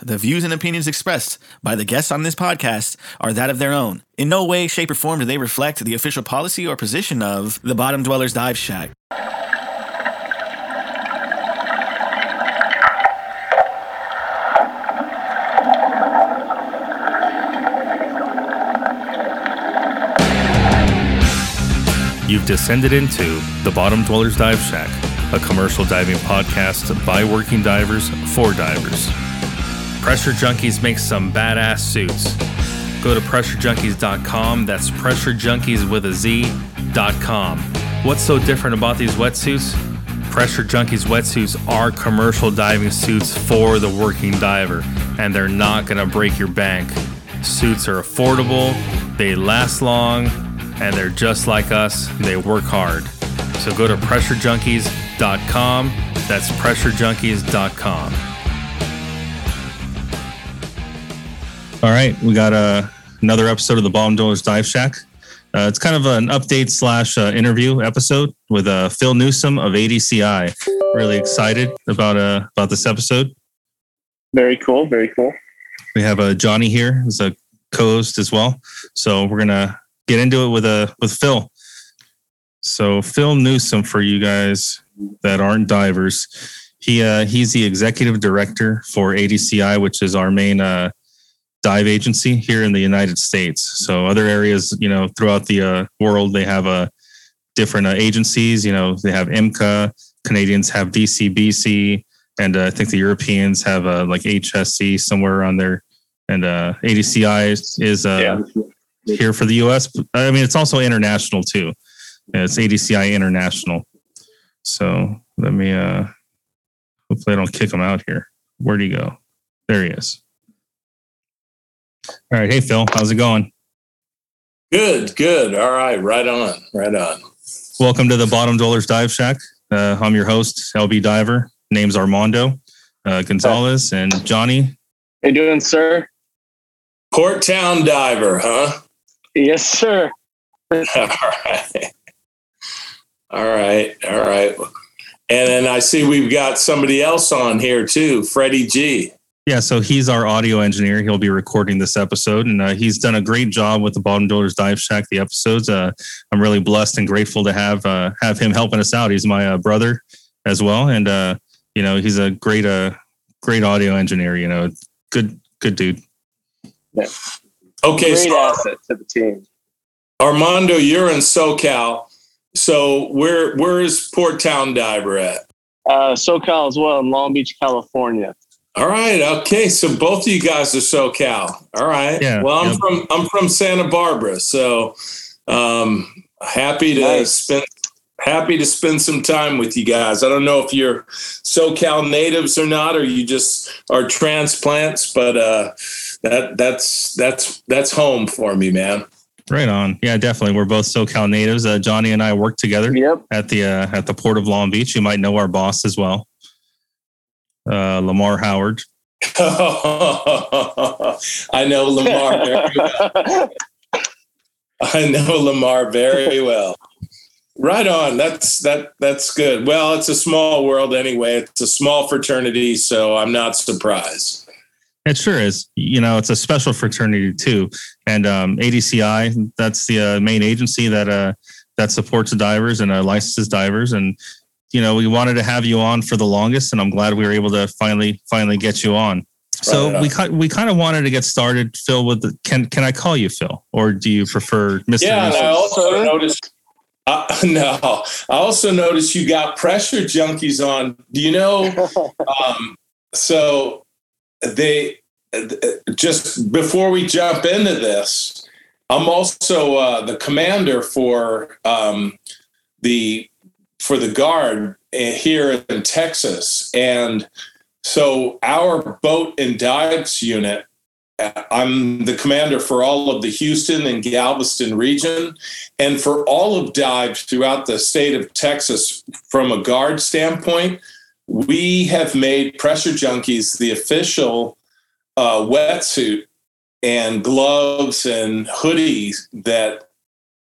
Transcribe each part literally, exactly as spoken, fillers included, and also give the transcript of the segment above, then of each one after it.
The views and opinions expressed by the guests on this podcast are that of their own. In no way, shape, or form do they reflect the official policy or position of the Bottom Dwellers Dive Shack. You've descended into the Bottom Dwellers Dive Shack, a commercial diving podcast by working divers for divers. Pressure Junkies makes some badass suits. Go to pressure junkies dot com. That's pressure junkies with a Z dot com. What's so different about these wetsuits? Pressure Junkies wetsuits are commercial diving suits for the working diver, and they're not going to break your bank. Suits are affordable, they last long, and they're just like us. They work hard. So go to pressure junkies dot com. That's pressure junkies dot com. All right, we got uh, another episode of the Bottom Dwellers Dive Shack. Uh, it's kind of an update slash uh, interview episode with uh, Phil Newsum of A D C I. Really excited about uh, about this episode. Very cool, very cool. We have uh, Johnny here as a co-host as well. So we're gonna get into it with uh, with Phil. So Phil Newsum, for you guys that aren't divers, he uh, he's the executive director for A D C I, which is our main Uh, dive agency here in the United States. So other areas, you know, throughout the uh, world, they have uh, different uh, agencies. You know, they have I M C A, Canadians have D C B C, and uh, I think the Europeans have uh, like H S C somewhere around there. And uh, A D C I is, is uh, yeah. here for the U S. I mean, it's also international too. It's A D C I International. So let me, uh, hopefully I don't kick him out here. Where'd he go? There he is. All right. Hey, Phil, how's it going? Good, good. All right. Right on. Right on. Welcome to the Bottom Dwellers Dive Shack. Uh, I'm your host, L B Diver. Name's Armando uh, Gonzalez and Johnny. How you doing, sir? Port Town Diver, huh? Yes, sir. All right. All right. All right. And then I see we've got somebody else on here too, Freddie G. Yeah, so he's our audio engineer. He'll be recording this episode, and uh, he's done a great job with the Bottom Dwellers Dive Shack, the episodes. Uh, I'm really blessed and grateful to have uh, have him helping us out. He's my uh, brother as well, and uh, you know, he's a great uh, great audio engineer. You know, good good dude. Yeah. Okay, great so asset to the team. Armando, you're in SoCal, so where where is Port Town Diver at? Uh, SoCal as well, in Long Beach, California. All right. Okay. So both of you guys are SoCal. All right. Yeah, well, I'm yeah. from I'm from Santa Barbara, so um, happy to nice. spend happy to spend some time with you guys. I don't know if you're SoCal natives or not, or you just are transplants, but uh, that that's that's that's home for me, man. Right on. Yeah, definitely. We're both SoCal natives. Uh, Johnny and I work together yep. at the uh, at the Port of Long Beach. You might know our boss as well. Uh, Lamar Howard. I know Lamar very well. I know Lamar very well. Right on. That's that. That's good. Well, it's a small world anyway. It's a small fraternity, so I'm not surprised. It sure is. You know, it's a special fraternity too. And um, A D C I, that's the uh, main agency that uh, that supports the divers and uh, licenses divers and. You know, we wanted to have you on for the longest, and I'm glad we were able to finally, finally get you on. So right we ca- we kind of wanted to get started, Phil, with the, can can I call you Phil, or do you prefer Mister Yeah, and I also noticed. Uh, no, I also noticed you got Pressure Junkies on. Do you know? um, so they just before we jump into this, I'm also uh, the commander for um, the. for the Guard here in Texas. And so our boat and dives unit, I'm the commander for all of the Houston and Galveston region and for all of dives throughout the state of Texas. From a Guard standpoint, we have made Pressure Junkies the official uh, wetsuit and gloves and hoodies that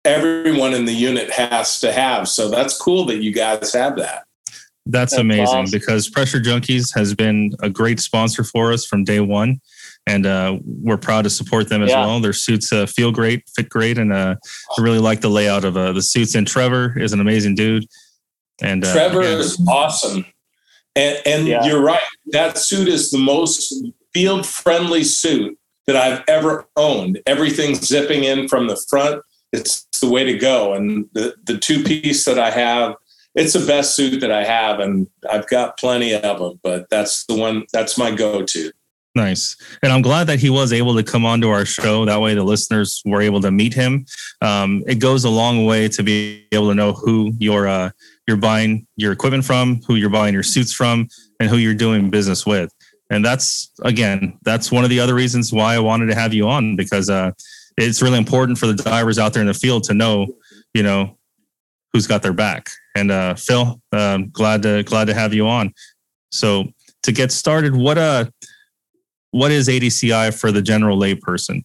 everyone in the unit has to have. So that's cool that you guys have that. That's, That's amazing awesome. Because Pressure Junkies has been a great sponsor for us from day one. And uh, we're proud to support them as yeah. well. Their suits uh, feel great, fit great. And uh, I really like the layout of uh, the suits. And Trevor is an amazing dude. And uh, Trevor again, is awesome. And, and yeah. you're right. That suit is the most field-friendly suit that I've ever owned. Everything's zipping in from the front. It's the way to go. And the, the two-piece that I have, it's the best suit that I have. And I've got plenty of them. But that's the one, that's my go-to. Nice. And I'm glad that he was able to come onto our show. That way the listeners were able to meet him. Um, it goes a long way to be able to know who you're, uh, you're buying your equipment from, who you're buying your suits from, and who you're doing business with. And that's, again, that's one of the other reasons why I wanted to have you on, because uh, it's really important for the divers out there in the field to know, you know, who's got their back. And uh, Phil, uh, glad to, glad to have you on. So to get started, what, uh, What is A D C I for the general layperson?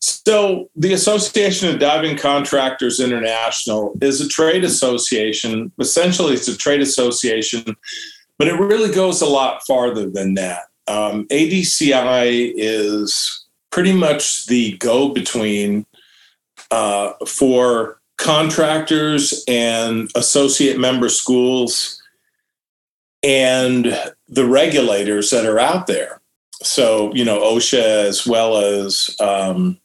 So the Association of Diving Contractors International is a trade association. Essentially, it's a trade association, but it really goes a lot farther than that. Um, A D C I is pretty much the go-between uh, for contractors and associate member schools and the regulators that are out there. So, you know, OSHA, as well as um,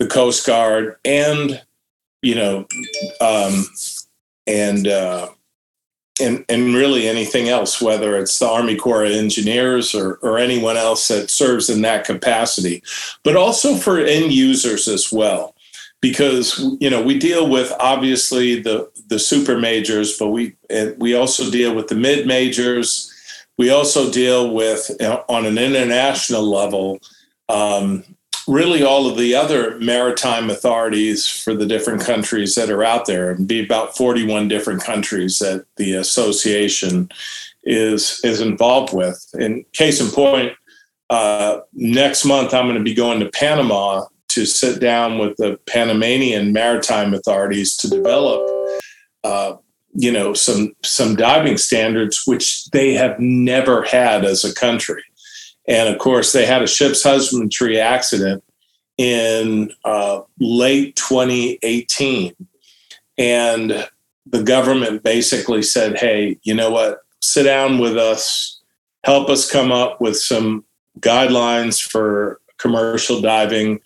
the Coast Guard and, you know, um, and, uh, and and really anything else, whether it's the Army Corps of Engineers or, or anyone else that serves in that capacity, but also for end users as well. Because, you know, we deal with obviously the, the super majors, but we we also deal with the mid majors. We also deal with, on an international level, um, really all of the other maritime authorities for the different countries that are out there, and be about forty-one different countries that the association is is involved with. And case in point, uh, next month I'm going to be going to Panama to sit down with the Panamanian maritime authorities to develop uh you know, some some diving standards, which they have never had as a country. And, of course, they had a ship's husbandry accident in uh, late twenty eighteen. And the government basically said, hey, you know what, sit down with us, help us come up with some guidelines for commercial diving.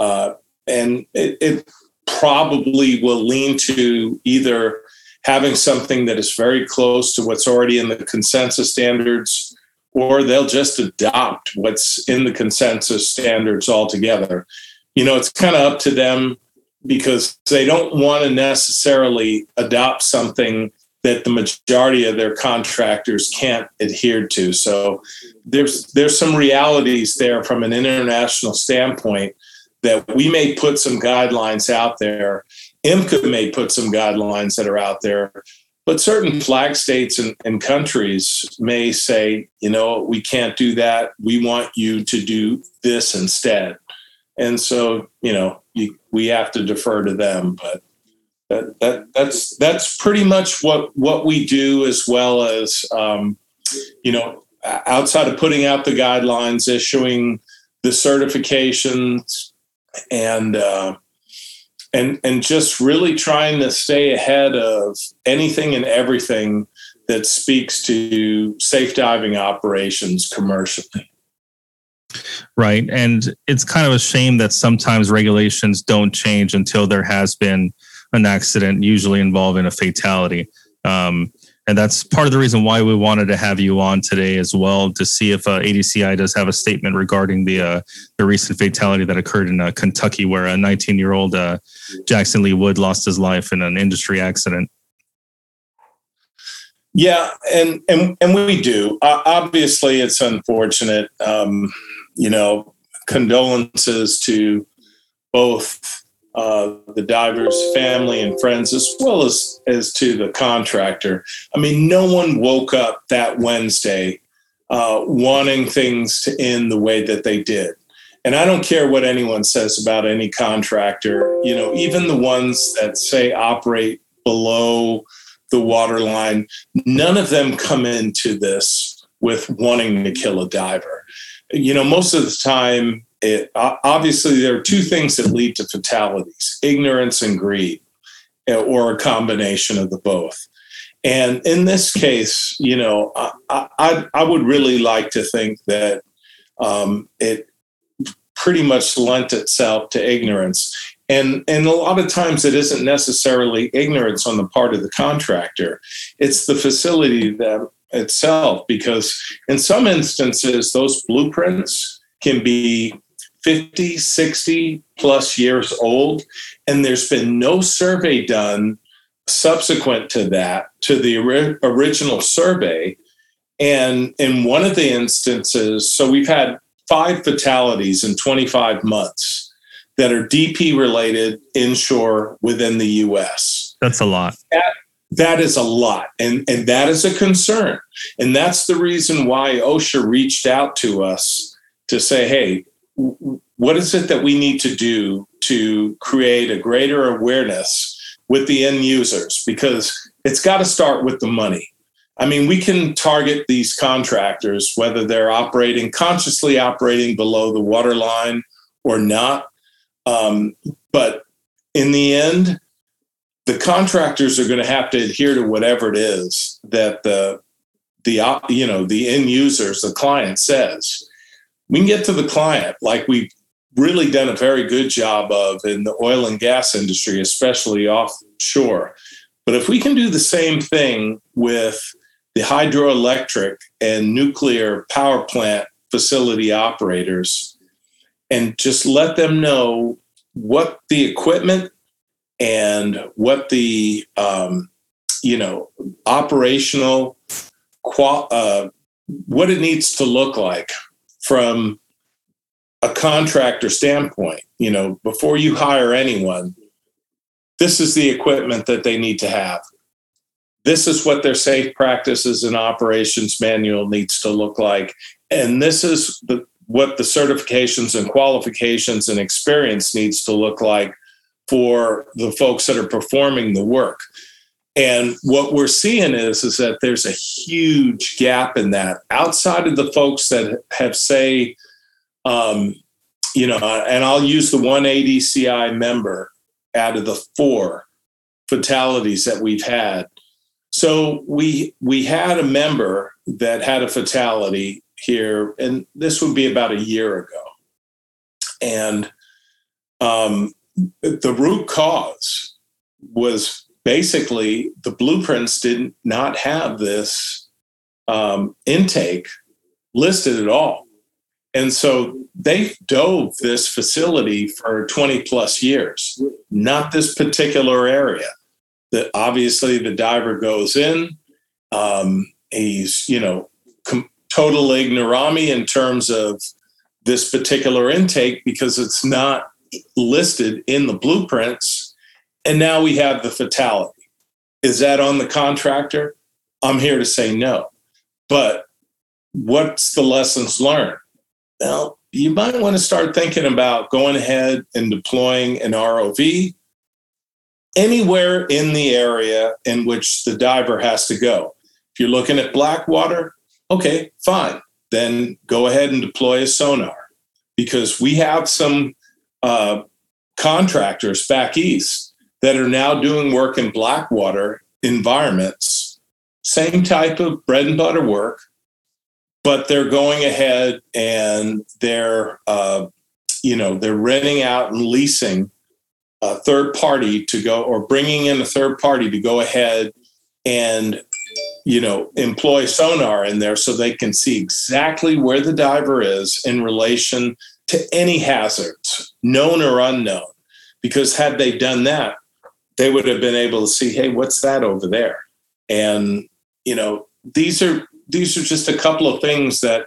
Uh, and it, it probably will lean to either having something that is very close to what's already in the consensus standards, or they'll just adopt what's in the consensus standards altogether. You know, it's kind of up to them, because they don't want to necessarily adopt something that the majority of their contractors can't adhere to. So there's there's some realities there from an international standpoint that we may put some guidelines out there. IMCA may put some guidelines that are out there, but certain flag states and, and countries may say, you know, we can't do that. We want you to do this instead. And so, you know, you, we have to defer to them. But that, that, that's that's pretty much what, what we do, as well as, um, you know, outside of putting out the guidelines, issuing the certifications and, uh, And and just really trying to stay ahead of anything and everything that speaks to safe diving operations commercially. Right. And it's kind of a shame that sometimes regulations don't change until there has been an accident, usually involving a fatality. Um, and that's part of the reason why we wanted to have you on today as well, to see if uh, A D C I does have a statement regarding the uh, the recent fatality that occurred in uh, Kentucky, where a nineteen-year-old uh, Jackson Lee Wood lost his life in an industry accident. Yeah, and and, and we do. Uh, obviously, it's unfortunate. Um, you know, condolences to both Uh, the divers' family and friends, as well as, as to the contractor. I mean, no one woke up that Wednesday uh, wanting things to end the way that they did. And I don't care what anyone says about any contractor, you know, even the ones that say operate below the water line. None of them come into this with wanting to kill a diver. You know, most of the time, it, obviously, there are two things that lead to fatalities, ignorance and greed, or a combination of the both. And in this case, you know, I, I, I would really like to think that um, it pretty much lent itself to ignorance. And and a lot of times it isn't necessarily ignorance on the part of the contractor. It's the facility that itself, because in some instances, those blueprints can be fifty, sixty plus years old, and there's been no survey done subsequent to that, to the ori- original survey. And in one of the instances, so we've had five fatalities in twenty-five months. That are D P related inshore within the U S. That's a lot. That, that is a lot. And, and that is a concern. And that's the reason why OSHA reached out to us to say, hey, what is it that we need to do to create a greater awareness with the end users? Because it's got to start with the money. I mean, we can target these contractors, whether they're operating, consciously operating below the water line or not. Um, but in the end, the contractors are going to have to adhere to whatever it is that the, the, you know, the end users, the client says. We can get to the client like we've really done a very good job of in the oil and gas industry, especially offshore. But if we can do the same thing with the hydroelectric and nuclear power plant facility operators, and just let them know what the equipment and what the, um, you know, operational, qual- uh, what it needs to look like from a contractor standpoint. You know, before you hire anyone, this is the equipment that they need to have. This is what their safe practices and operations manual needs to look like. And this is the what the certifications and qualifications and experience needs to look like for the folks that are performing the work. And what we're seeing is, is that there's a huge gap in that outside of the folks that have say, um, you know, and I'll use the one A D C I member out of the four fatalities that we've had. So we, we had a member that had a fatality here, and this would be about a year ago. And um, the root cause was basically the blueprints did not have this um, intake listed at all. And so they dove this facility for twenty plus years, not this particular area. That obviously the diver goes in, um, he's, you know, com- total ignorami in terms of this particular intake because it's not listed in the blueprints. And now we have the fatality. Is that on the contractor? I'm here to say no. But what's the lessons learned? Well, you might want to start thinking about going ahead and deploying an R O V anywhere in the area in which the diver has to go. If you're looking at Blackwater, okay, fine. Then go ahead and deploy a sonar, because we have some uh, contractors back east that are now doing work in Blackwater environments, same type of bread and butter work, but they're going ahead and they're, uh, you know, they're renting out and leasing a third party to go, or bringing in a third party to go ahead and, you know, employ sonar in there so they can see exactly where the diver is in relation to any hazards, known or unknown. Because had they done that, they would have been able to see, hey, what's that over there? And, you know, these are these are just a couple of things that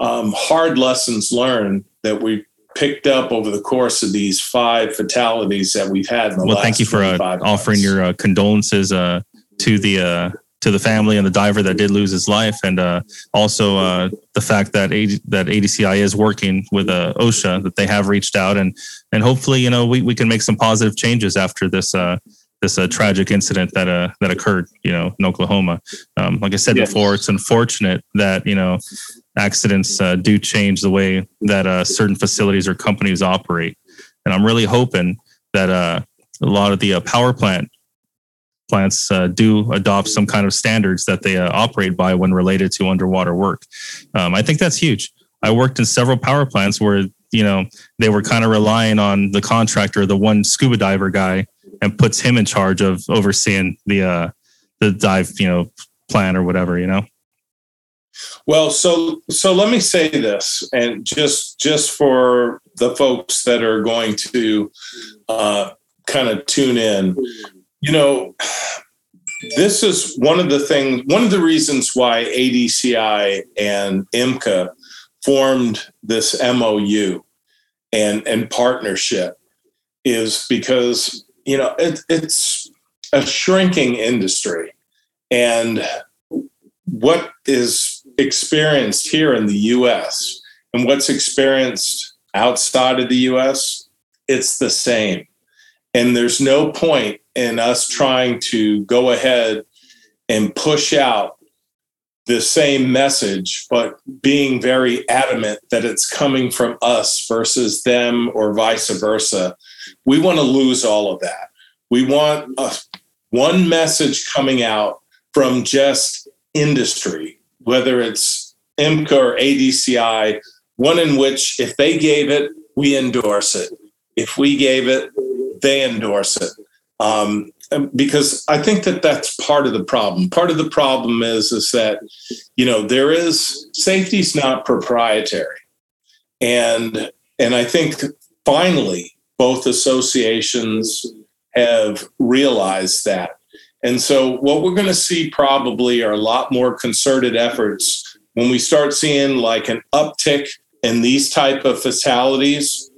um, hard lessons learned that we picked up over the course of these five fatalities that we've had in the well, last Well, thank you for uh, offering your uh, condolences uh, to the... Uh to the family and the diver that did lose his life. And uh, also uh, the fact that A D, that A D C I is working with uh, OSHA, that they have reached out, and, and hopefully, you know, we, we can make some positive changes after this, uh, this uh, tragic incident that uh, that occurred, you know, in Oklahoma. Um, like I said yes. before, it's unfortunate that, you know, accidents uh, do change the way that uh, certain facilities or companies operate. And I'm really hoping that uh, a lot of the uh, power plant plants uh, do adopt some kind of standards that they uh, operate by when related to underwater work. Um, I think that's huge. I worked in several power plants where, you know, they were kind of relying on the contractor, the one scuba diver guy, and puts him in charge of overseeing the uh, the dive, you know, plan or whatever, you know? Well, so so let me say this, and just just for the folks that are going to uh, kind of tune in, you know, this is one of the things, one of the reasons why A D C I and I M C A formed this M O U and and partnership is because, you know, it, it's a shrinking industry, and what is experienced here in the U S and what's experienced outside of the U S, it's the same. And there's no point in us trying to go ahead and push out the same message, but being very adamant that it's coming from us versus them or vice versa. We want to lose all of that. We want a, one message coming out from just industry, whether it's I M C A or A D C I, one in which if they gave it, we endorse it. If we gave it, they endorse it. Um, because I think that that's part of the problem. Part of the problem is, is that, you know, there is, safety's not proprietary. And, and I think finally, both associations have realized that. And so what we're going to see probably are a lot more concerted efforts when we start seeing like an uptick in these type of fatalities.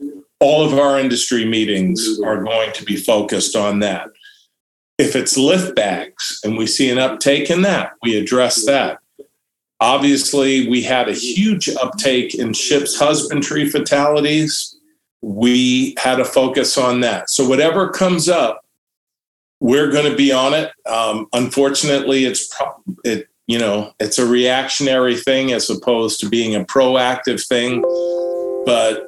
All of our industry meetings are going to be focused on that. If it's liftbacks and we see an uptake in that, we address that. Obviously, we had a huge uptake in ship's husbandry fatalities. We had a focus on that. So whatever comes up, we're going to be on it. Um, unfortunately, it's pro- it you know it's a reactionary thing as opposed to being a proactive thing. But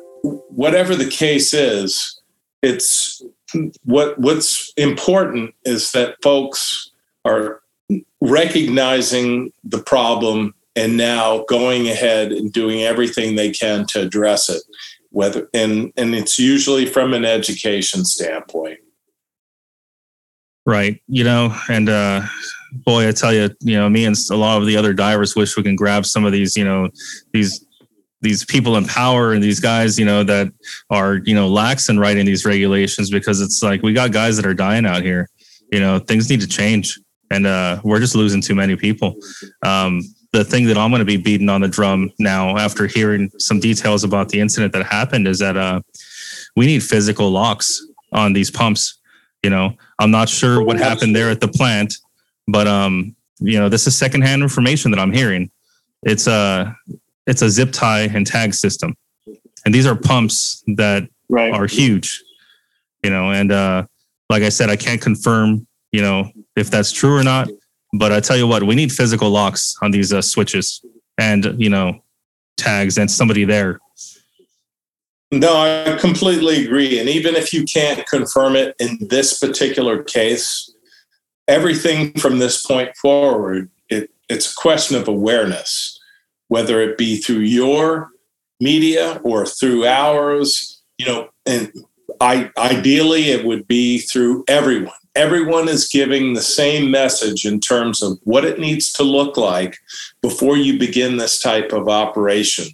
whatever the case is, it's what what's important is that folks are recognizing the problem and now going ahead and doing everything they can to address it. Whether and and it's usually from an education standpoint. Right. You know, and uh, boy, I tell you, you know, me and a lot of the other divers wish we can grab some of these, you know, these these people in power and these guys, you know, that are, you know, lax in writing these regulations, because it's like we got guys that are dying out here. You know, things need to change, and uh, we're just losing too many people. Um, the thing that I'm going to be beating on the drum now after hearing some details about the incident that happened is that uh, we need physical locks on these pumps. You know, I'm not sure what happened there at the plant, but, um, you know, this is secondhand information that I'm hearing. It's a, it's a zip tie and tag system. And these are pumps that right. are huge, you know, and, uh, like I said, I can't confirm, you know, if that's true or not, but I tell you what, we need physical locks on these uh, switches and, you know, tags and somebody there. No, I completely agree. And even if you can't confirm it in this particular case, everything from this point forward, it, it's a question of awareness, whether it be through your media or through ours, you know, and I, ideally it would be through everyone. Everyone is giving the same message in terms of what it needs to look like before you begin this type of operation.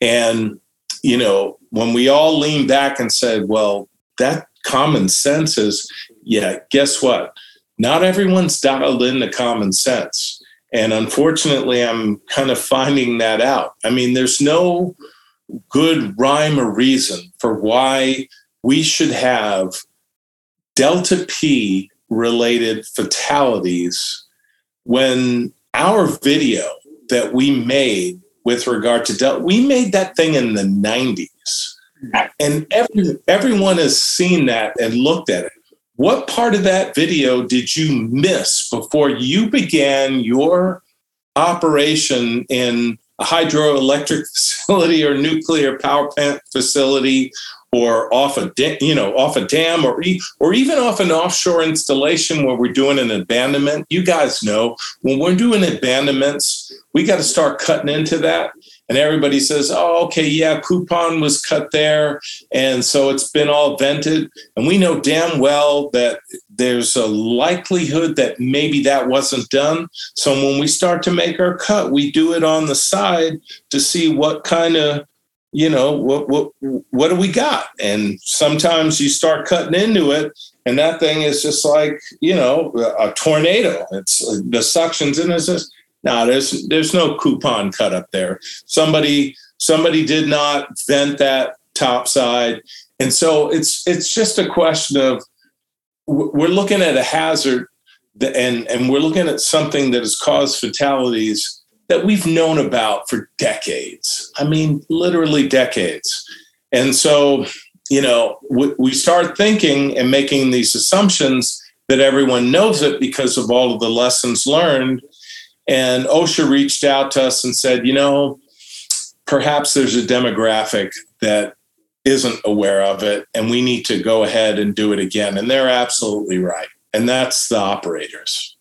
And, you know, when we all leaned back and said, well, that common sense is, yeah, guess what? Not everyone's dialed into common sense. And unfortunately, I'm kind of finding that out. I mean, there's no good rhyme or reason for why we should have Delta P related fatalities when our video that we made with regard to Delta, we made that thing in the nineties. And every, everyone has seen that and looked at it. What part of that video did you miss before you began your operation in a hydroelectric facility or nuclear power plant facility, or off a da- you know off a dam, or e- or even off an offshore installation where we're doing an abandonment? You guys know when we're doing abandonments, we got to start cutting into that. And everybody says, oh, okay, yeah, coupon was cut there, and so it's been all vented. And we know damn well that there's a likelihood that maybe that wasn't done. So when we start to make our cut, we do it on the side to see what kind of, you know, what what what do we got? And sometimes you start cutting into it, and that thing is just like, you know, a tornado. It's the suction's in it's just, no, there's there's no coupon cut up there. Somebody somebody did not vent that topside. And so it's it's just a question of, we're looking at a hazard, and, and we're looking at something that has caused fatalities that we've known about for decades. I mean, literally decades. And so, you know, we, we start thinking and making these assumptions that everyone knows it because of all of the lessons learned. And OSHA reached out to us and said, you know, perhaps there's a demographic that isn't aware of it, and we need to go ahead and do it again. And they're absolutely right. And that's the operators.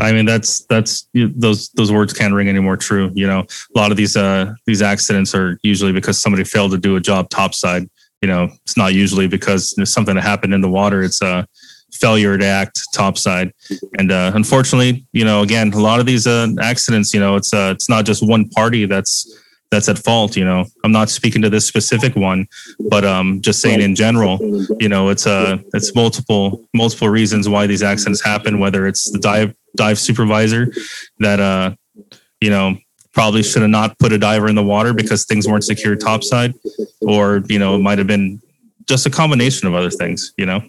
I mean, that's, that's, those, those words can't ring any more true. You know, a lot of these, uh, these accidents are usually because somebody failed to do a job topside. You know, it's not usually because there's something that happened in the water. It's a, uh, failure to act topside. And uh, unfortunately, you know, again, a lot of these uh, accidents, you know, it's uh, it's not just one party that's that's at fault. You know, I'm not speaking to this specific one, but um, just saying in general, you know, it's uh, it's multiple multiple reasons why these accidents happen. Whether it's the dive dive supervisor that uh, you know, probably should have not put a diver in the water because things weren't secure topside, or you know, it might have been just a combination of other things. You know.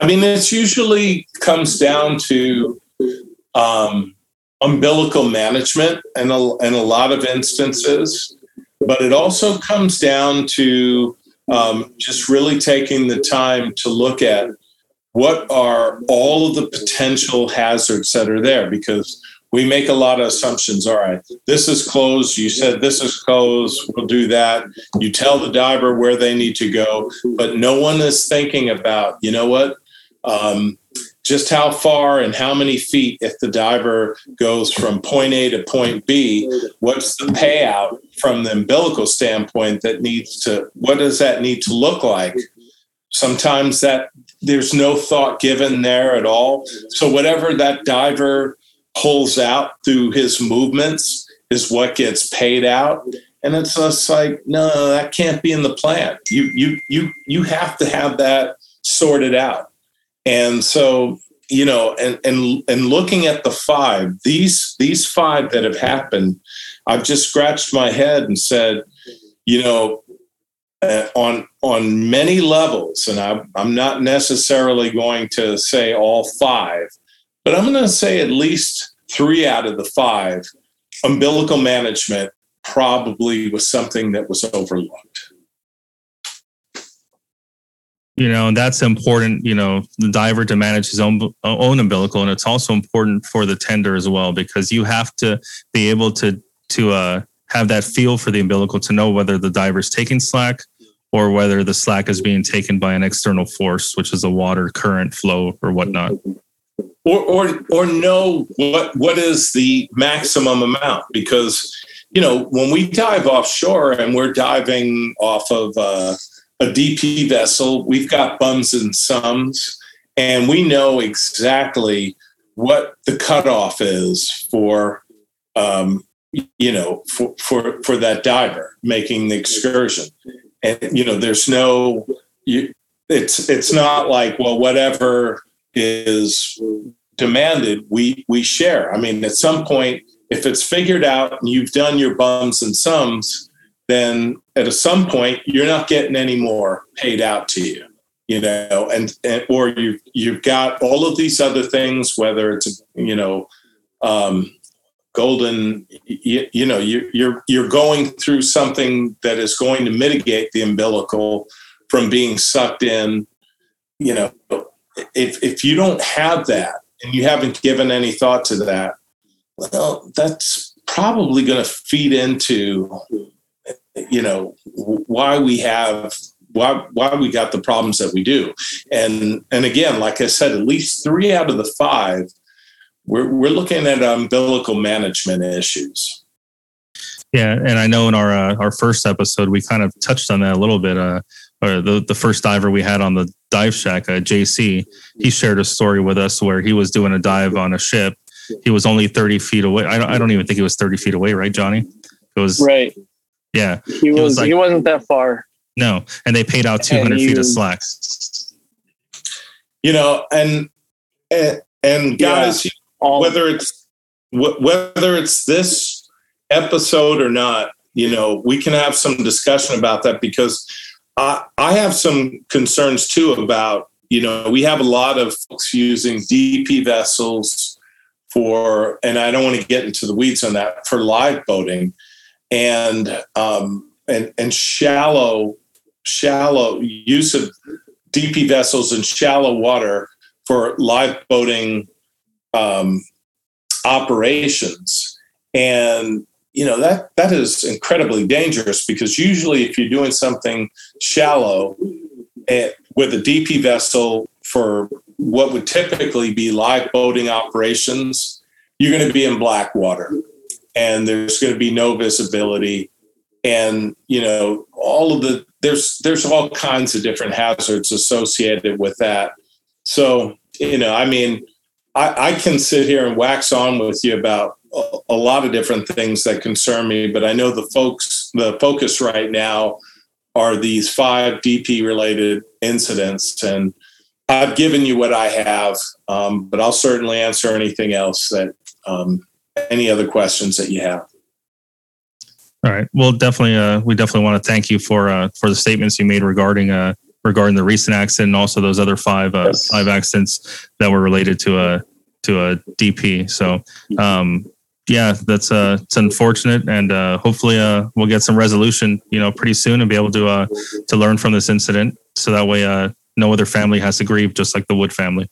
I mean, it usually comes down to um, umbilical management in a, in a lot of instances, but it also comes down to um, just really taking the time to look at what are all of the potential hazards that are there, because we make a lot of assumptions. All right, this is closed. You said this is closed. We'll do that. You tell the diver where they need to go, but no one is thinking about, you know what? Um, just how far and how many feet, if the diver goes from point A to point B, what's the payout from the umbilical standpoint that needs to, what does that need to look like? Sometimes that there's no thought given there at all. So whatever that diver pulls out through his movements is what gets paid out. And it's just like, no, that can't be in the plan. You, you, you, you have to have that sorted out. And so, you know, and, and and looking at the five, these these five that have happened, I've just scratched my head and said, you know, uh, on on many levels, and I, I'm not necessarily going to say all five, but I'm going to say at least three out of the five, umbilical management probably was something that was overlooked. You know, and that's important, you know, the diver to manage his own own umbilical. And it's also important for the tender as well, because you have to be able to to uh, have that feel for the umbilical to know whether the diver is taking slack or whether the slack is being taken by an external force, which is a water current flow or whatnot. Or or or know what what is the maximum amount, because, you know, when we dive offshore and we're diving off of uh a D P vessel, we've got bums and sums, and we know exactly what the cutoff is for, um, you know, for, for, for that diver making the excursion. And, you know, there's no, you, it's, it's not like, well, whatever is demanded, we, we share. I mean, at some point, if it's figured out and you've done your bums and sums, then at some point you're not getting any more paid out to you, you know, and, and or you you've got all of these other things, whether it's, you know, um, golden, you, you know, you, you're you're going through something that is going to mitigate the umbilical from being sucked in. You know, if if you don't have that and you haven't given any thought to that, well, that's probably going to feed into, you know, why we have why why we got the problems that we do. And and again, like I said, at least three out of the five, we're we're looking at umbilical management issues. Yeah, and I know in our uh, our first episode we kind of touched on that a little bit. Uh, or the the first diver we had on the dive shack, uh, J C, he shared a story with us where he was doing a dive on a ship. He was only thirty feet away. I don't, I don't even think he was thirty feet away, right, Johnny? It was right. Yeah, he, he was. was like, he wasn't that far. No, and they paid out two hundred feet of slacks. You know, and and, and guys, yeah, whether it's whether it's this episode or not, you know, we can have some discussion about that, because I, I have some concerns too about, you know, we have a lot of folks using D P vessels for, and I don't want to get into the weeds on that, for live boating and, um, and, and shallow, shallow use of D P vessels in shallow water for live boating um, operations. And, you know, that, that is incredibly dangerous, because usually if you're doing something shallow at, with a D P vessel for what would typically be live boating operations, you're going to be in black water and there's going to be no visibility. And, you know, all of the, there's, there's all kinds of different hazards associated with that. So, you know, I mean, I, I can sit here and wax on with you about a lot of different things that concern me, but I know the folks, the focus right now are these five D P related incidents, and I've given you what I have, um, but I'll certainly answer anything else that, um, any other questions that you have. All right. Well, definitely, uh, we definitely want to thank you for, uh, for the statements you made regarding, uh, regarding the recent accident and also those other five, uh, yes. five accidents that were related to, uh, to a D P. So, um, yeah, that's uh, it's unfortunate, and uh, hopefully uh, we'll get some resolution, you know, pretty soon, and be able to uh, to learn from this incident, so that way uh, no other family has to grieve, just like the Wood family.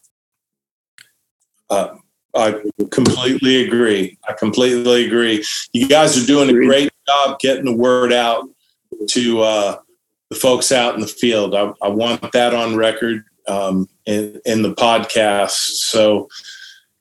Uh, I completely agree. I completely agree. You guys are doing a great job getting the word out to uh, the folks out in the field. I, I want that on record um, in in the podcast. So,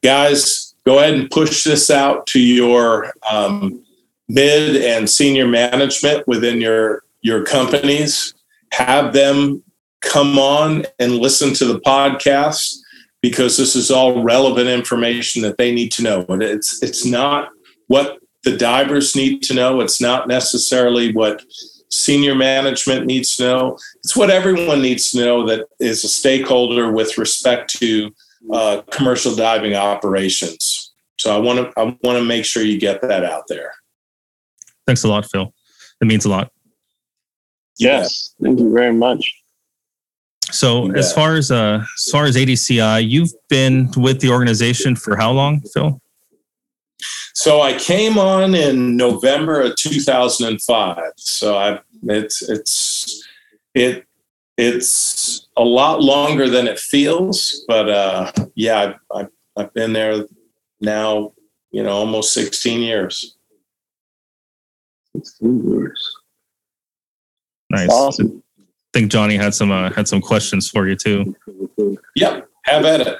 guys, go ahead and push this out to your um, mid and senior management within your, your companies. Have them come on and listen to the podcast, because this is all relevant information that they need to know. And it's, it's not what the divers need to know. It's not necessarily what senior management needs to know. It's what everyone needs to know that is a stakeholder with respect to uh, commercial diving operations. So I want to I want to make sure you get that out there. Thanks a lot, Phil. It means a lot. Yes, thank you very much. So yeah. as far as uh, as far as A D C I, you've been with the organization for how long, Phil? So I came on in November of two thousand five. So I it's it's it it's a lot longer than it feels, but uh, yeah, I, I, I've been there now, you know, almost sixteen years. sixteen years. Nice. Awesome. I think Johnny had some uh, had some questions for you too. Yep. Have at it.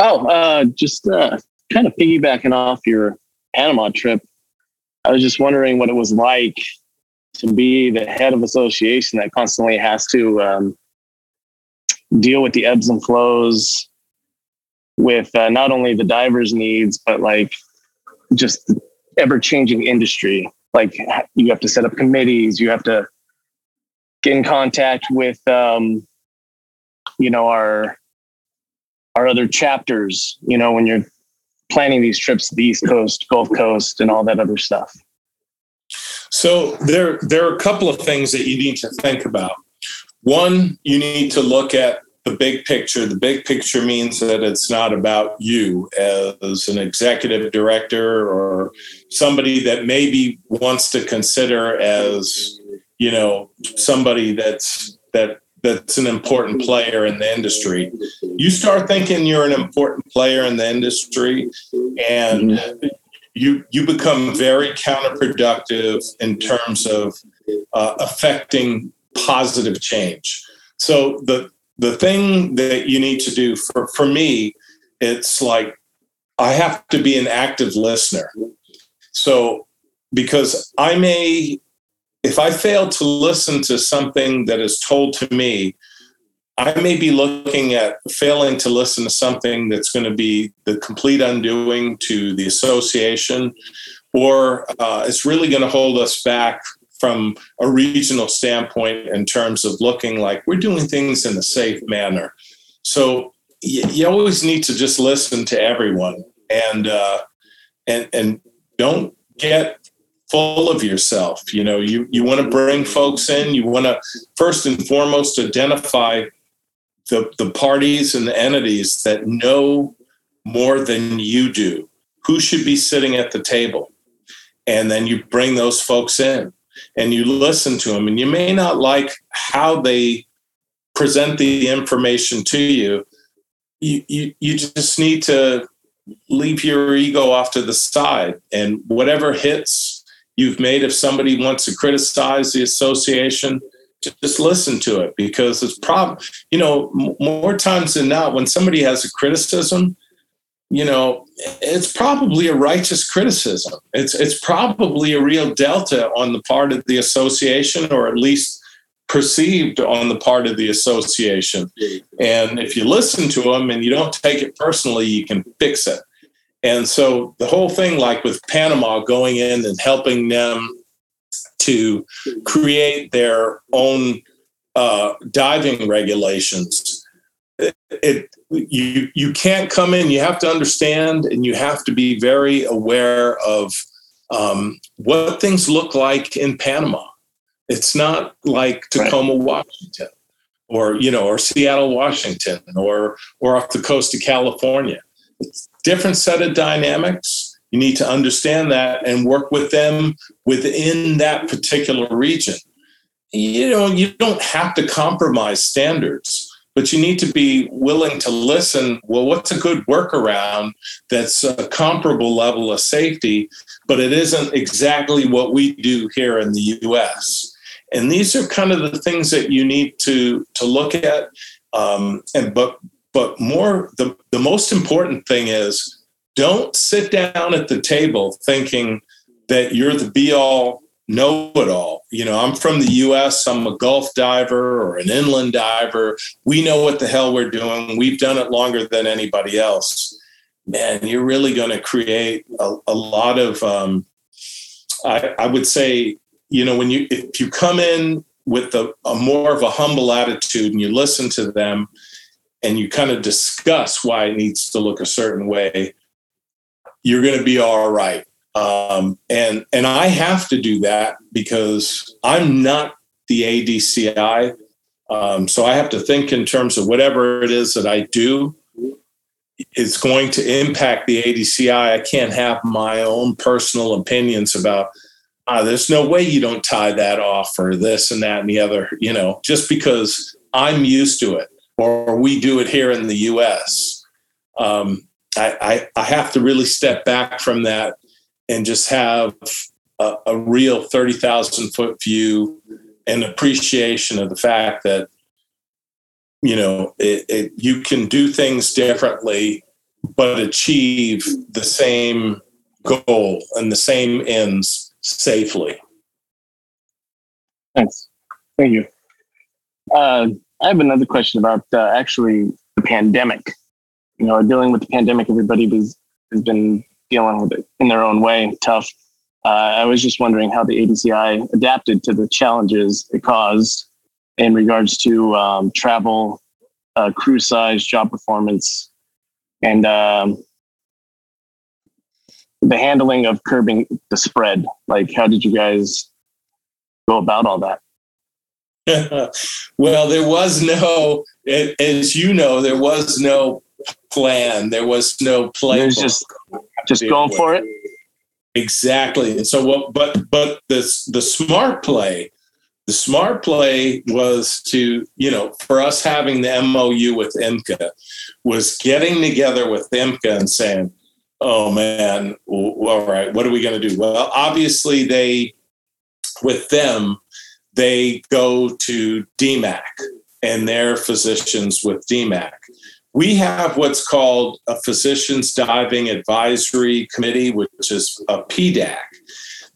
Oh, uh, just uh, kind of piggybacking off your Panama trip. I was just wondering what it was like to be the head of association that constantly has to um, deal with the ebbs and flows with uh, not only the divers' needs, but like just ever-changing industry. Like you have to set up committees, you have to get in contact with, um, you know, our our other chapters. You know, when you're planning these trips to the East Coast, Gulf Coast, and all that other stuff. So there, there are a couple of things that you need to think about. One, you need to look at the big picture. The big picture means that it's not about you as an executive director or somebody that maybe wants to consider as, you know, somebody that's that that's an important player in the industry. You start thinking you're an important player in the industry, and mm-hmm. you you become very counterproductive in terms of uh, affecting positive change. So the the thing that you need to do for, for me, it's like I have to be an active listener. So because I may, if I fail to listen to something that is told to me, I may be looking at failing to listen to something that's going to be the complete undoing to the association, or uh, it's really going to hold us back from a regional standpoint in terms of looking like we're doing things in a safe manner. So you, you always need to just listen to everyone, and uh, and and don't get full of yourself. You know, you, you want to bring folks in. You want to first and foremost identify the, the parties and the entities that know more than you do, who should be sitting at the table. And then you bring those folks in and you listen to them. And you may not like how they present the information to you. You, you, you just need to leave your ego off to the side, and whatever hits you've made, if somebody wants to criticize the association, just listen to it, because it's prob- you know, more times than not, when somebody has a criticism, you know, it's probably a righteous criticism. It's, it's probably a real delta on the part of the association, or at least perceived on the part of the association. And if you listen to them and you don't take it personally, you can fix it. And so the whole thing, like with Panama going in and helping them to create their own uh, diving regulations, it, it you you can't come in. You have to understand, and you have to be very aware of um, what things look like in Panama. It's not like Tacoma, right, Washington, or you know, or Seattle, Washington, or or off the coast of California. It's different set of dynamics. You need to understand that and work with them within that particular region. You know, you don't have to compromise standards, but you need to be willing to listen. Well, what's a good workaround that's a comparable level of safety, but it isn't exactly what we do here in the U S? And these are kind of the things that you need to, to look at. Um, and but But more, the, the most important thing is, don't sit down at the table thinking that you're the be-all, know-it-all. You know, I'm from the U S, I'm a Gulf diver or an inland diver. We know what the hell we're doing. We've done it longer than anybody else. Man, you're really going to create a, a lot of, um, I, I would say, you know, when you if you come in with a, a more of a humble attitude and you listen to them, and you kind of discuss why it needs to look a certain way, you're going to be all right. Um, and and I have to do that because I'm not the A D C I. Um, so I have to think in terms of whatever it is that I do, it's going to impact the A D C I. I can't have my own personal opinions about, ah, there's no way you don't tie that off, or this and that and the other, you know, just because I'm used to it, or we do it here in the U S. Um, I, I, I have to really step back from that and just have a, a real thirty thousand foot view and appreciation of the fact that, you know, it, it, you can do things differently, but achieve the same goal and the same ends safely. Thanks. Thank you. Uh, I have another question about uh, actually the pandemic. You know, dealing with the pandemic, everybody has, has been dealing with it in their own way, tough. Uh, I was just wondering how the A D C I adapted to the challenges it caused in regards to um, travel, uh, crew size, job performance, and um, the handling of curbing the spread. Like, how did you guys go about all that? Well, there was no, as you know, there was no plan. There was no plan. There's just just going for it. Exactly. And so, what? But but the the smart play The smart play was to, you know, for us having the M O U with I M C A, was getting together with I M C A and saying, oh, man, all right, what are we going to do? Well, obviously, they, with them, they go to D M A C and their physicians with D M A C. We have what's called a Physicians Diving Advisory Committee, which is a P D A C.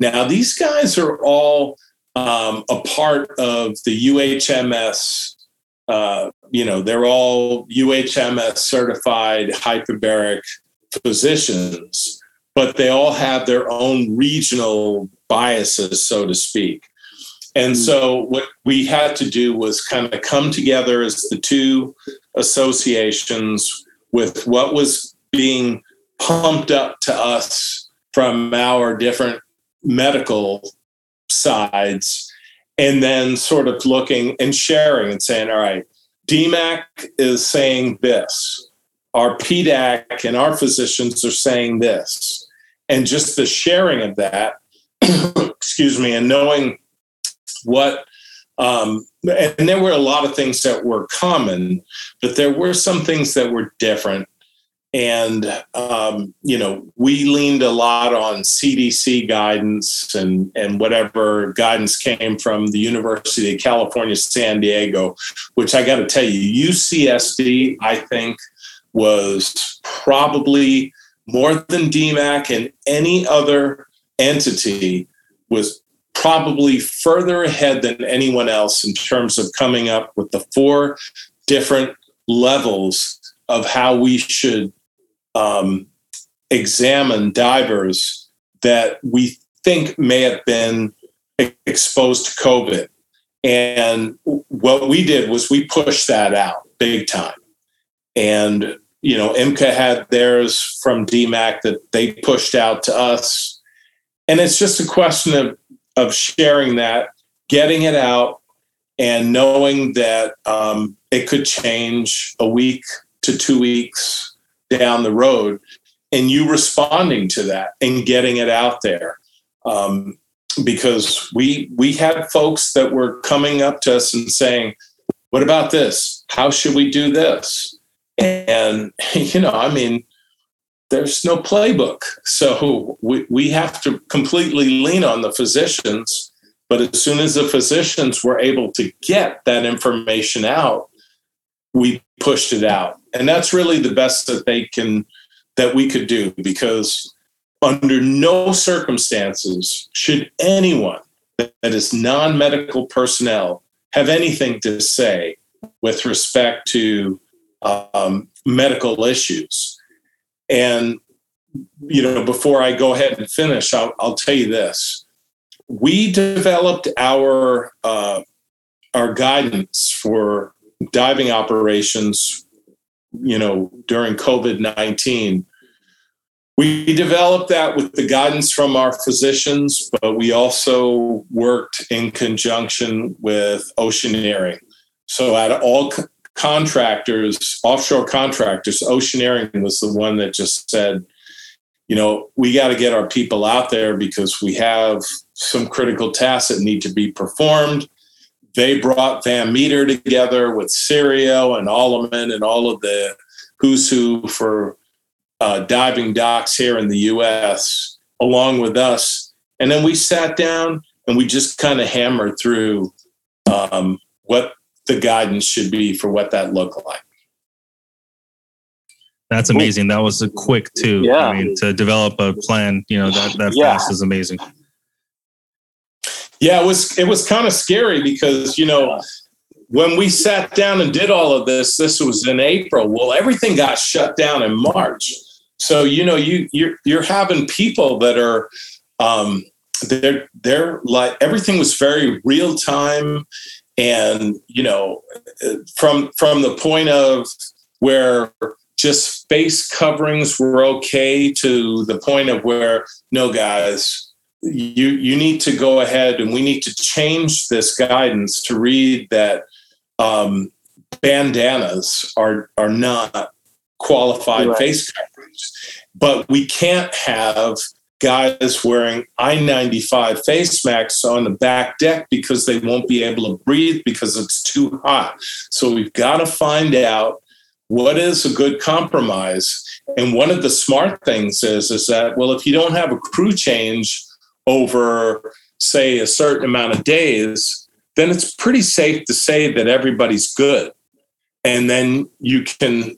Now, these guys are all um, a part of the U H M S. Uh, you know, they're all U H M S certified hyperbaric physicians, but they all have their own regional biases, so to speak. And so what we had to do was kind of come together as the two associations with what was being pumped up to us from our different medical sides, and then sort of looking and sharing and saying, all right, D M A C is saying this, our P D A C and our physicians are saying this, and just the sharing of that, excuse me, and knowing what, um, and there were a lot of things that were common, but there were some things that were different. And, um, you know, we leaned a lot on C D C guidance and, and whatever guidance came from the University of California, San Diego, which I got to tell you, U C S D, I think, was probably more than D M A C and any other entity was probably further ahead than anyone else in terms of coming up with the four different levels of how we should um, examine divers that we think may have been exposed to COVID. And what we did was we pushed that out big time. And, you know, I M C A had theirs from D M A C that they pushed out to us. And it's just a question of of sharing that, getting it out, and knowing that um, it could change a week to two weeks down the road, and you responding to that and getting it out there. Um, because we we had folks that were coming up to us and saying, what about this? How should we do this? And, you know, I mean, there's no playbook. So we, we have to completely lean on the physicians. But as soon as the physicians were able to get that information out, we pushed it out. And that's really the best that they can, that we could do, because under no circumstances should anyone that is non-medical personnel have anything to say with respect to um, medical issues. And, you know, before I go ahead and finish, I'll, I'll tell you this. We developed our uh, our guidance for diving operations, you know, during COVID nineteen. We developed that with the guidance from our physicians, but we also worked in conjunction with Oceaneering. So at all co- contractors, offshore contractors, Oceaneering was the one that just said, you know, we got to get our people out there because we have some critical tasks that need to be performed. They brought Van Meter together with Serio and Alleman and all of the who's who for uh, diving docks here in the U S along with us. And then we sat down and we just kind of hammered through um, what the guidance should be for what that looked like. That's amazing. That was a quick too. Yeah. I mean, to develop a plan, you know, that, that yeah. fast is amazing. Yeah, it was, it was kind of scary because, you know, when we sat down and did all of this, this was in April. Well, everything got shut down in March. So, you know, you, you're, you're having people that are, um, they're, they're like, everything was very real time. And, you know, from from the point of where just face coverings were okay to the point of where, no, guys, you you need to go ahead and we need to change this guidance to read that um, bandanas are, are not qualified right. face coverings. But we can't have guys wearing I ninety-five face masks on the back deck because they won't be able to breathe because it's too hot. So we've got to find out what is a good compromise. And one of the smart things is, is that, well, if you don't have a crew change over, say, a certain amount of days, then it's pretty safe to say that everybody's good. And then you can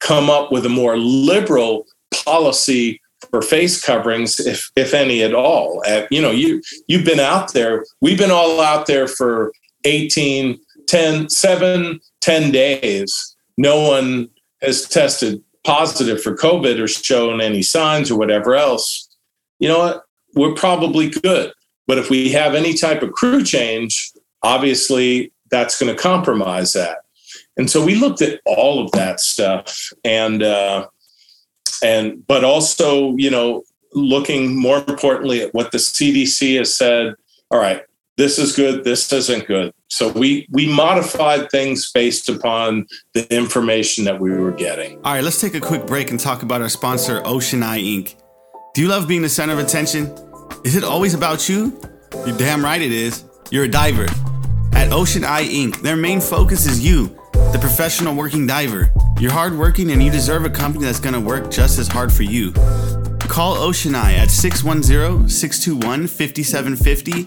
come up with a more liberal policy for face coverings, if if any at all. At, you know, you, you've been out there. We've been all out there for eighteen, ten, seven, ten days. No one has tested positive for COVID or shown any signs or whatever else. You know what? We're probably good. But if we have any type of crew change, obviously that's going to compromise that. And so we looked at all of that stuff, and uh, and but also, you know, looking more importantly at what the C D C has said. All right, this is good, this isn't good. So we we modified things based upon the information that we were getting. All right, let's take a quick break and talk about our sponsor, Oceaneye Incorporated. Do you love being the center of attention? Is it always about you? You're damn right it is. You're a diver. At Oceaneye Incorporated, their main focus is you, the professional working diver. You're hardworking and you deserve a company that's going to work just as hard for you. Call Oceaneye at six one zero, six two one, five seven five zero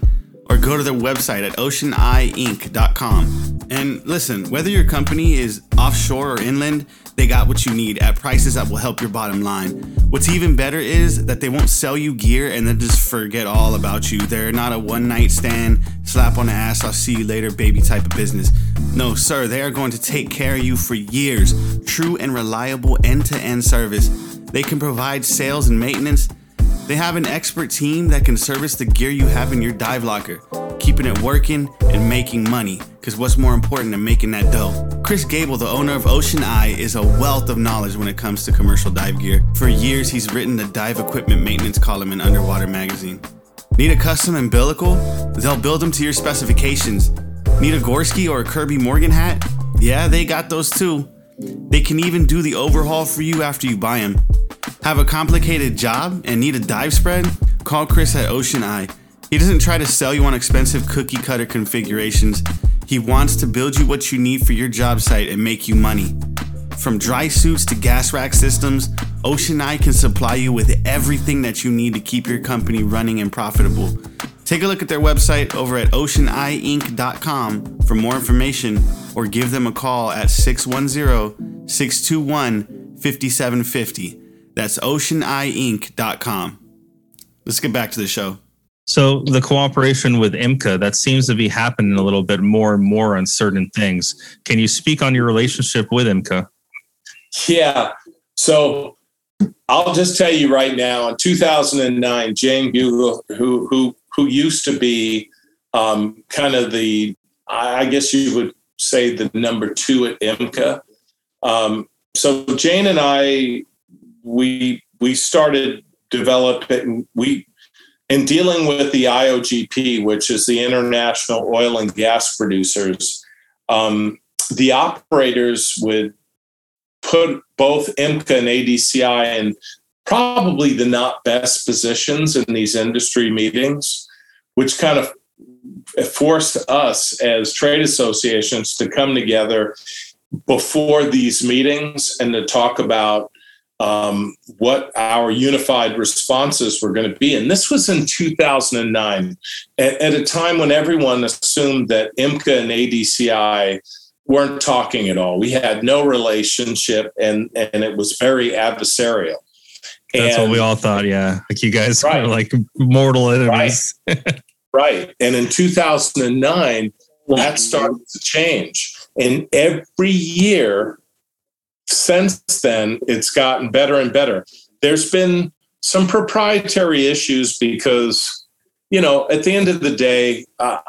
or go to their website at oceaneye inc dot com. And listen, whether your company is offshore or inland, they got what you need at prices that will help your bottom line. What's even better is that they won't sell you gear and then just forget all about you. They're not a one-night stand, slap on the ass, I'll see you later, baby type of business. No, sir, they are going to take care of you for years. True and reliable end-to-end service. They can provide sales and maintenance. They have an expert team that can service the gear you have in your dive locker, keeping it working and making money, because what's more important than making that dough? Chris Gable, the owner of Oceaneye, is a wealth of knowledge when it comes to commercial dive gear. For years, he's written the dive equipment maintenance column in Underwater Magazine. Need a custom umbilical? They'll build them to your specifications. Need a Gorski or a Kirby Morgan hat? Yeah, they got those too. They can even do the overhaul for you after you buy them. Have a complicated job and need a dive spread? Call Chris at Oceaneye. He doesn't try to sell you on expensive cookie cutter configurations. He wants to build you what you need for your job site and make you money. From dry suits to gas rack systems, Oceaneye can supply you with everything that you need to keep your company running and profitable. Take a look at their website over at oceaneye inc dot com for more information, or give them a call at six one zero, six two one, five seven five zero. That's oceaneye inc dot com. Let's get back to the show. So the cooperation with I M C A, that seems to be happening a little bit more and more on certain things. Can you speak on your relationship with I M C A? Yeah. So I'll just tell you right now, in two thousand nine, Jane Bugle, who who who used to be um, kind of the, I guess you would say the number two at I M C A. Um, so Jane and I, we we started developing, we in dealing with the I O G P, which is the International Oil and Gas Producers, um, the operators would put both I M C A and A D C I in probably the not best positions in these industry meetings, which kind of forced us as trade associations to come together before these meetings and to talk about Um, what our unified responses were going to be. And this was in two thousand nine, at, at a time when everyone assumed that I M C A and A D C I weren't talking at all. We had no relationship, and, and it was very adversarial. That's and, what we all thought, yeah. Like you guys right. were like mortal enemies. Right. right. And in two thousand nine, that started to change. And every year since then, it's gotten better and better. There's been some proprietary issues because, you know, at the end of the day, uh,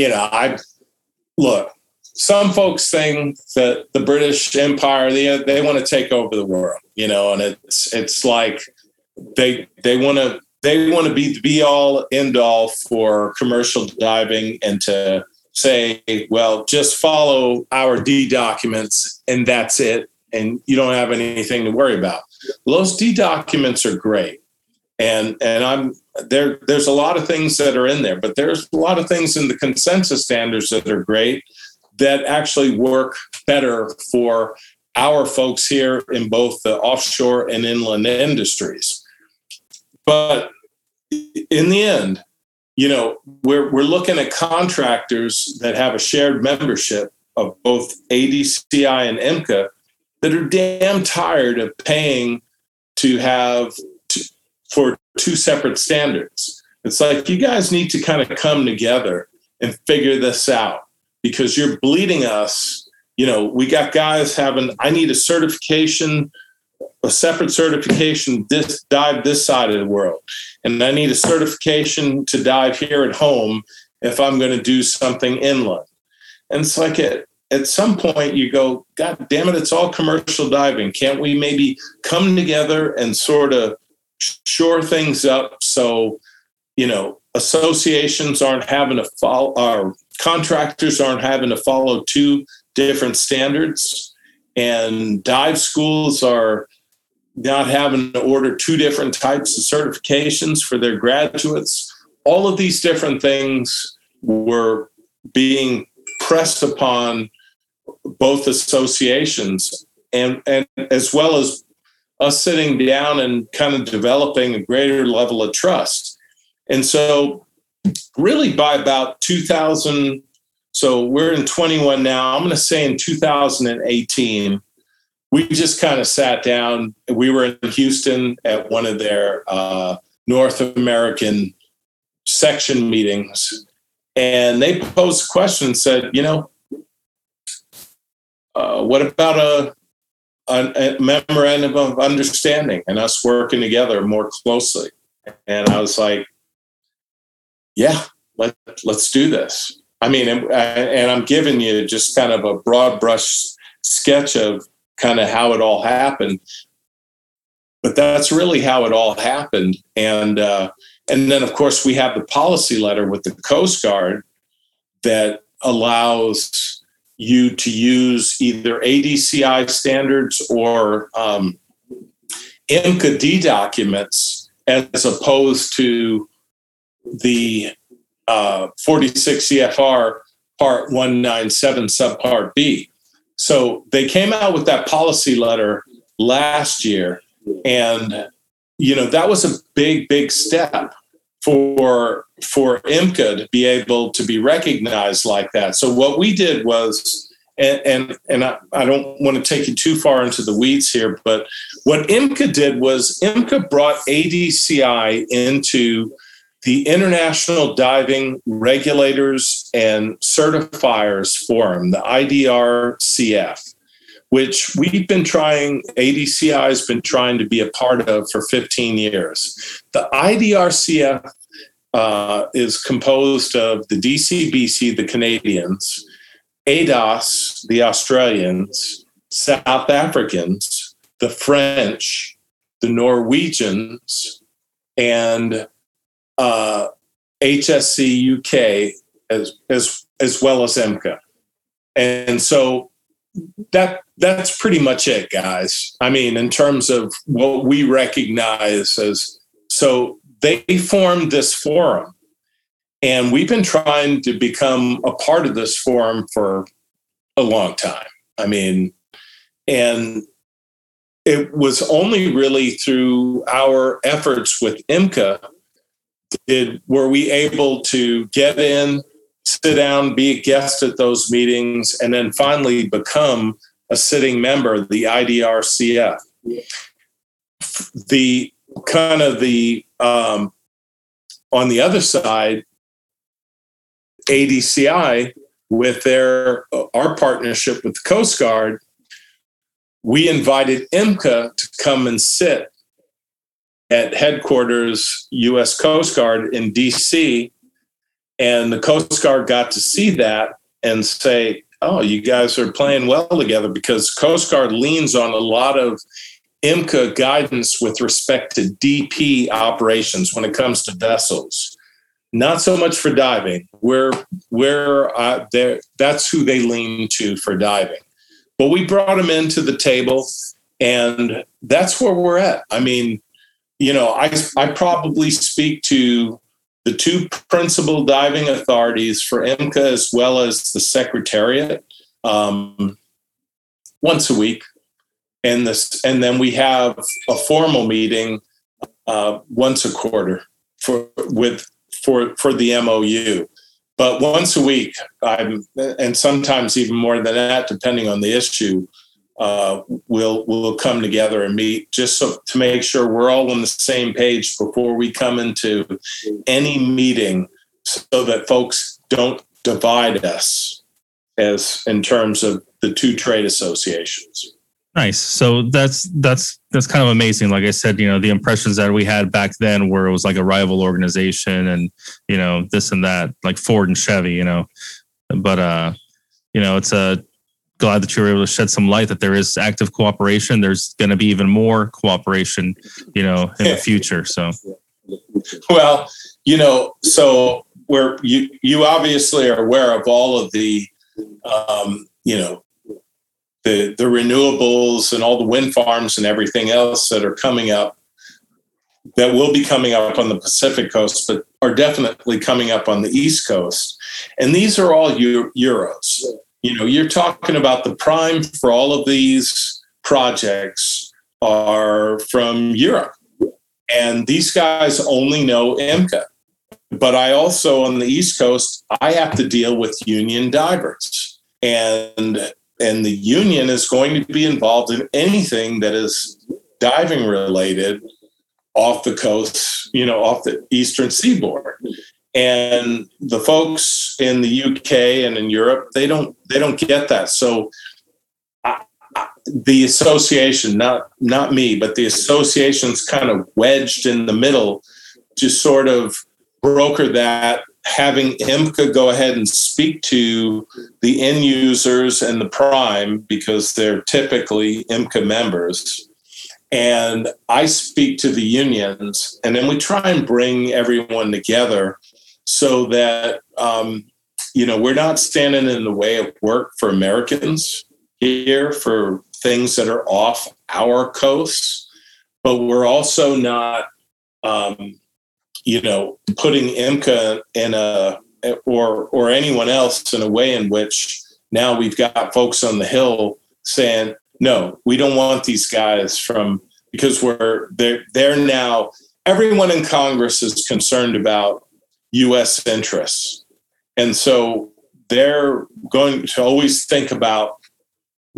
you know, I look, some folks think that the British Empire, they, they want to take over the world, you know, and it's it's like they they want to they want to be the be all end all for commercial diving and to say, well, just follow our D documents and that's it. And you don't have anything to worry about. Well, those D documents are great, And and I'm there. There's a lot of things that are in there, but there's a lot of things in the consensus standards that are great that actually work better for our folks here in both the offshore and inland industries. But in the end, you know, we're we're looking at contractors that have a shared membership of both A D C I and I M C A that are damn tired of paying to have to, for two separate standards. It's like, you guys need to kind of come together and figure this out, because you're bleeding us. You know, we got guys having, I need a certification, a separate certification this dive this side of the world. And I need a certification to dive here at home if I'm going to do something inland. And it's like at, at some point you go, God damn it, it's all commercial diving. Can't we maybe come together and sort of shore things up so, you know, associations aren't having to follow, or contractors aren't having to follow two different standards, and dive schools are not having to order two different types of certifications for their graduates. All of these different things were being pressed upon both associations, and, and as well as us sitting down and kind of developing a greater level of trust. And so really by about two thousand, so we're in twenty-one now, I'm going to say in two thousand eighteen, we just kind of sat down. We were in Houston at one of their uh, North American section meetings, and they posed a question and said, you know, uh, what about a, a, a memorandum of understanding and us working together more closely? And I was like, yeah, let, let's do this. I mean, and, and I'm giving you just kind of a broad brush sketch of kind of how it all happened. But that's really how it all happened. And uh, and then, of course, we have the policy letter with the Coast Guard that allows you to use either A D C I standards or um, I M C A D documents as opposed to the uh, forty-six C F R Part one ninety-seven Subpart B. So they came out with that policy letter last year, and you know, that was a big, big step for for I M C A to be able to be recognized like that. So what we did was, and and, and I, I don't want to take you too far into the weeds here, but what I M C A did was I M C A brought A D C I into the International Diving Regulators and Certifiers Forum, the I D R C F, which we've been trying, A D C I has been trying to be a part of for fifteen years. The I D R C F uh, is composed of the D C B C, the Canadians, A D A S, the Australians, South Africans, the French, the Norwegians, and Uh, H S C U K, as as as well as I M C A, and so that that's pretty much it, guys. I mean, in terms of what we recognize as, so they formed this forum, and we've been trying to become a part of this forum for a long time. I mean, and it was only really through our efforts with I M C A. Did were we able to get in, sit down, be a guest at those meetings, and then finally become a sitting member of the I D R C F? The kind of the um, on the other side, A D C I with their our partnership with the Coast Guard, we invited I M C A to come and sit at headquarters, U S Coast Guard in D C, and the Coast Guard got to see that and say, oh, you guys are playing well together, because Coast Guard leans on a lot of I M C A guidance with respect to D P operations when it comes to vessels. Not so much for diving. We're, we're, uh, that's who they lean to for diving. But we brought them into the table, and that's where we're at. I mean, you know, I, I probably speak to the two principal diving authorities for I M C A as well as the Secretariat um, once a week. And this, and then we have a formal meeting uh, once a quarter for with for for the M O U. But once a week, I'm, and sometimes even more than that, depending on the issue, uh, we'll we'll come together and meet just so to make sure we're all on the same page before we come into any meeting, so that folks don't divide us as in terms of the two trade associations. Nice. So that's that's that's kind of amazing. Like I said, you know, the impressions that we had back then where it was like a rival organization and, you know, this and that, like Ford and Chevy, you know. But, uh, you know, it's a glad that you were able to shed some light that there is active cooperation. There's going to be even more cooperation, you know, in the future. So, well, you know, so we're you you obviously are aware of all of the, um, you know, The, the renewables and all the wind farms and everything else that are coming up, that will be coming up on the Pacific Coast, but are definitely coming up on the East Coast. And these are all euros. You know, you're talking about the prime for all of these projects are from Europe. And these guys only know I M C A. But I also, on the East Coast, I have to deal with union divers. And And the union is going to be involved in anything that is diving related off the coast, you know, off the eastern seaboard. And the folks in the U K and in Europe, they don't they don't get that. So I, I, the association, not not me, but the association's kind of wedged in the middle to sort of broker that, having I M C A go ahead and speak to the end users and the prime, because they're typically I M C A members. And I speak to the unions, and then we try and bring everyone together so that, um, you know, we're not standing in the way of work for Americans here for things that are off our coasts, but we're also not, um, you know, putting I M C A in a, or or anyone else in a way in which now we've got folks on the Hill saying, no, we don't want these guys from, because we're, they're, they're now, everyone in Congress is concerned about U S interests. And so they're going to always think about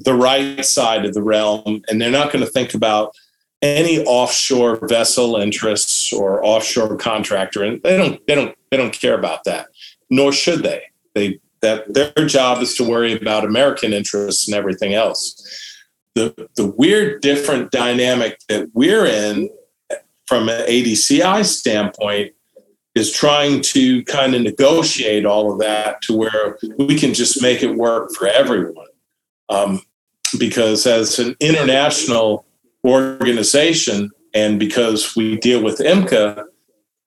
the right side of the realm, and they're not going to think about any offshore vessel interests or offshore contractor, and they don't they don't they don't care about that, nor should they. They that their job is to worry about American interests and everything else. The the weird different dynamic that we're in from an A D C I standpoint is trying to kind of negotiate all of that to where we can just make it work for everyone. Um, because as an international organization, and because we deal with I M C A,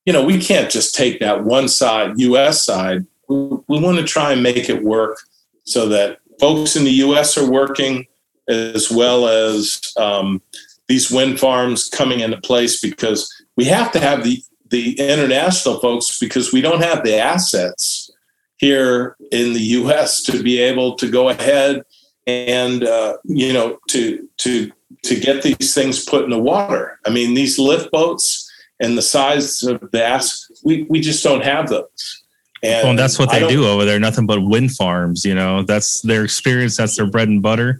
you know, we can't just take that one side, U S side. We, we want to try and make it work so that folks in the U S are working, as well as um, these wind farms coming into place, because we have to have the, the international folks, because we don't have the assets here in the U S to be able to go ahead and, uh, you know, to, to, to get these things put in the water. I mean, these lift boats and the size of the ass, we, we just don't have those. And, well, and that's what they do over there. Nothing but wind farms, you know, that's their experience. That's their bread and butter.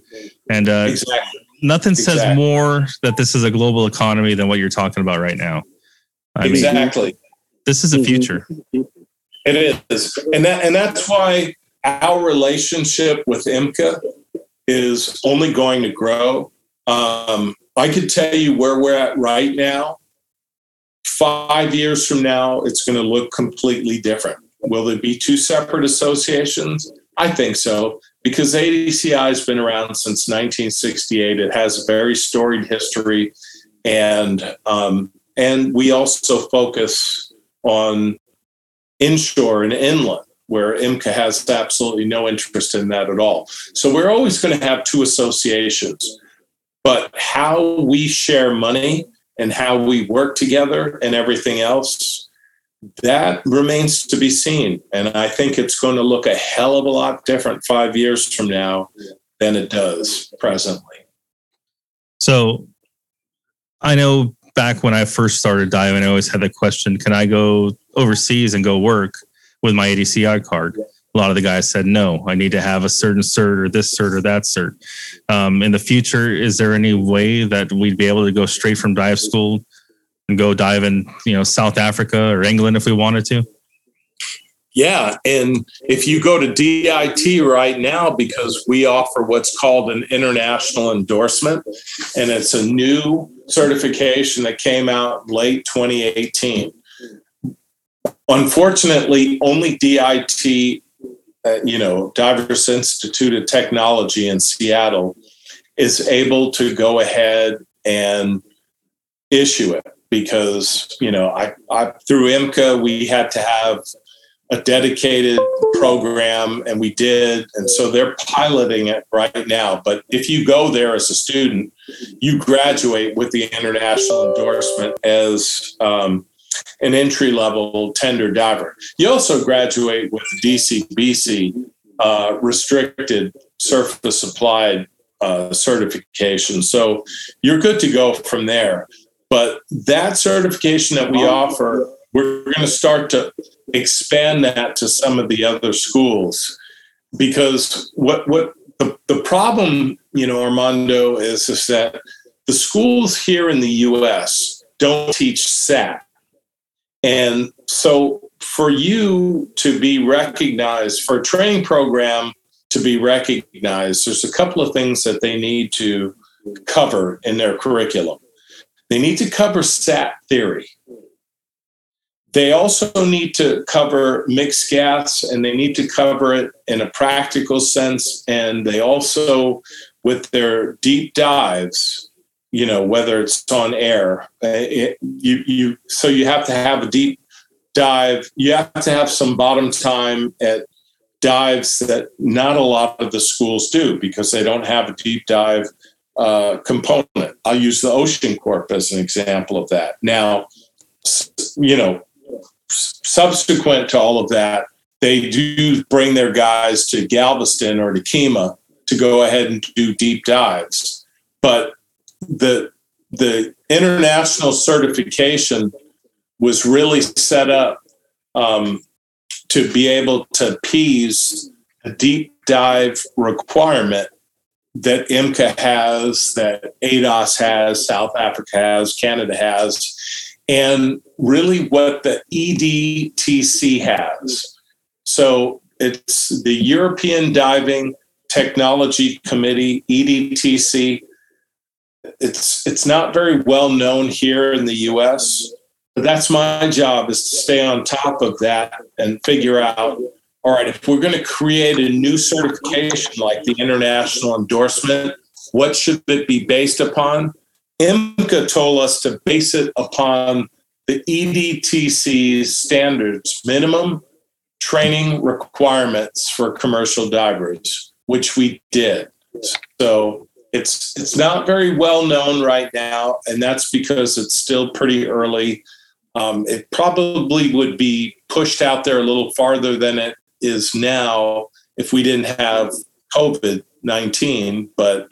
And uh, exactly. nothing exactly. says more that this is a global economy than what you're talking about right now. I exactly. mean, this is the future. It is. And that, and that's why our relationship with I M C A is only going to grow. Um, I could tell you where we're at right now. Five years from now, it's going to look completely different. Will there be two separate associations? I think so, because A D C I has been around since nineteen sixty-eight. It has a very storied history, and um, and we also focus on inshore and inland, where I M C A has absolutely no interest in that at all. So we're always going to have two associations. But how we share money and how we work together and everything else, that remains to be seen. And I think it's going to look a hell of a lot different five years from now than it does presently. So I know back when I first started diving, I always had the question, can I go overseas and go work with my A D C I card? Yeah. A lot of the guys said, no, I need to have a certain cert or this cert or that cert. Um, in the future, is there any way that we'd be able to go straight from dive school and go dive in, you know, South Africa or England if we wanted to? Yeah. And if you go to D I T right now, because we offer what's called an international endorsement, and it's a new certification that came out late twenty eighteen. Unfortunately, only D I T, Uh, you know, Divers Institute of Technology in Seattle is able to go ahead and issue it, because, you know, I, I through I M C A, we had to have a dedicated program, and we did. And so they're piloting it right now. But if you go there as a student, you graduate with the international endorsement as um an entry-level tender diver. You also graduate with D C B C uh, restricted surface applied uh, certification. So you're good to go from there. But that certification that we offer, we're going to start to expand that to some of the other schools, because what what the, the problem, you know, Armando, is, is that the schools here in the U S don't teach S A T. And so for you to be recognized, for a training program to be recognized, there's a couple of things that they need to cover in their curriculum. They need to cover S A T theory. They also need to cover mixed gas, and they need to cover it in a practical sense. And they also, with their deep dives, you know, whether it's on air, it, you, you, so you have to have a deep dive. You have to have some bottom time at dives that not a lot of the schools do, because they don't have a deep dive uh, component. I'll use the Ocean Corp as an example of that. Now, you know, subsequent to all of that, they do bring their guys to Galveston or to Kima to go ahead and do deep dives. But The the international certification was really set up um, to be able to appease a deep dive requirement that I M C A has, that A D A S has, South Africa has, Canada has, and really what the E D T C has. So it's the European Diving Technology Committee, E D T C. It's it's not very well known here in the U S, but that's my job, is to stay on top of that and figure out, all right, if we're going to create a new certification like the international endorsement, what should it be based upon? I M C A told us to base it upon the E D T C's standards, minimum training requirements for commercial divers, which we did. So It's it's not very well known right now, and that's because it's still pretty early. Um, it probably would be pushed out there a little farther than it is now if we didn't have covid nineteen, but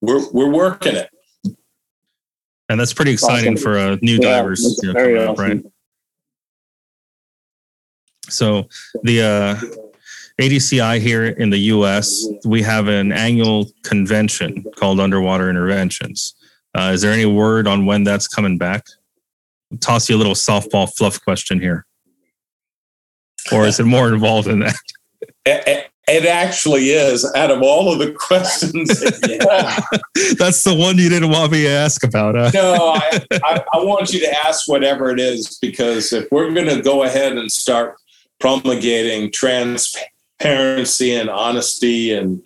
we're we're working it. And that's pretty exciting awesome. for uh, new yeah, divers. You know, very coming awesome. up, right? So the... Uh, A D C I here in the U S, we have an annual convention called Underwater Interventions. Uh, is there any word on when that's coming back? I'll toss you a little softball fluff question here. Or is it more involved in that? It, it actually is. Out of all of the questions, yeah. That's the one you didn't want me to ask about. Huh? No, I, I, I want you to ask whatever it is, because if we're going to go ahead and start promulgating transparency, Transparency and honesty, and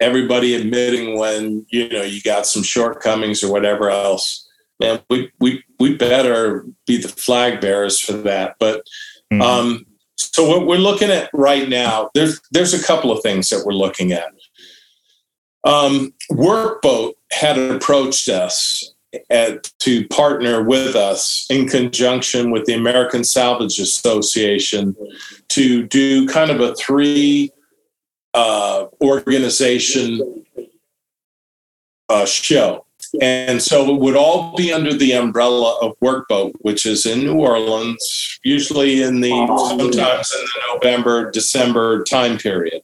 everybody admitting when you know you got some shortcomings or whatever else, man, we we we better be the flag bearers for that. But mm-hmm. um, so what we're looking at right now, there's there's a couple of things that we're looking at. Um, Workboat had approached us at, to partner with us in conjunction with the American Salvage Association to do kind of a three uh, organization uh, show. And so it would all be under the umbrella of Workboat, which is in New Orleans, usually in the sometimes in the November, December time period.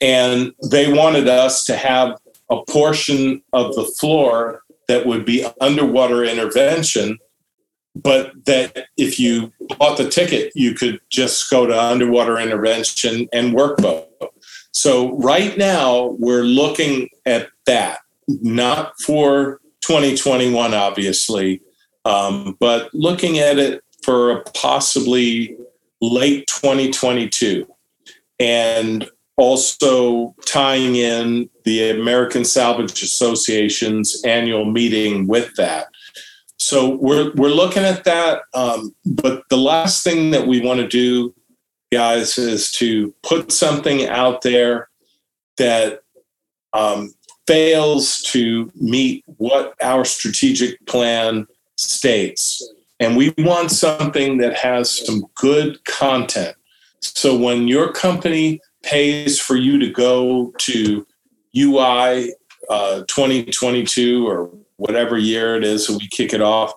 And they wanted us to have a portion of the floor that would be underwater intervention, but that if you bought the ticket, you could just go to underwater intervention and Workboat. So right now we're looking at that. Not for twenty twenty-one, obviously, um, but looking at it for a possibly late twenty twenty-two, and also tying in the American Salvage Association's annual meeting with that. So we're we're looking at that. Um, but the last thing that we want to do, guys, is to put something out there that Um, fails to meet what our strategic plan states. And we want something that has some good content. So when your company pays for you to go to U I uh, twenty twenty-two or whatever year it is that we kick it off,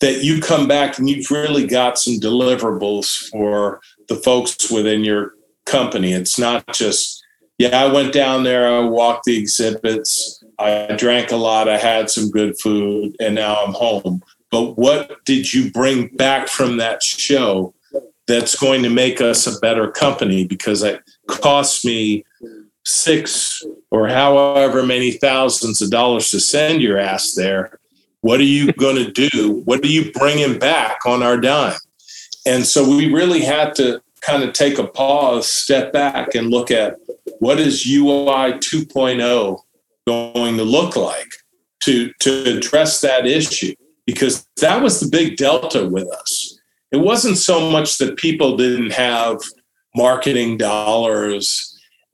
that you come back and you've really got some deliverables for the folks within your company. It's not just, yeah, I went down there, I walked the exhibits, I drank a lot, I had some good food, and now I'm home. But what did you bring back from that show that's going to make us a better company? Because it cost me six or however many thousands of dollars to send your ass there. What are you going to do? What are you bringing back on our dime? And so we really had to kind of take a pause, step back, and look at what is U I two point oh going to look like to, to address that issue? Because that was the big delta with us. It wasn't so much that people didn't have marketing dollars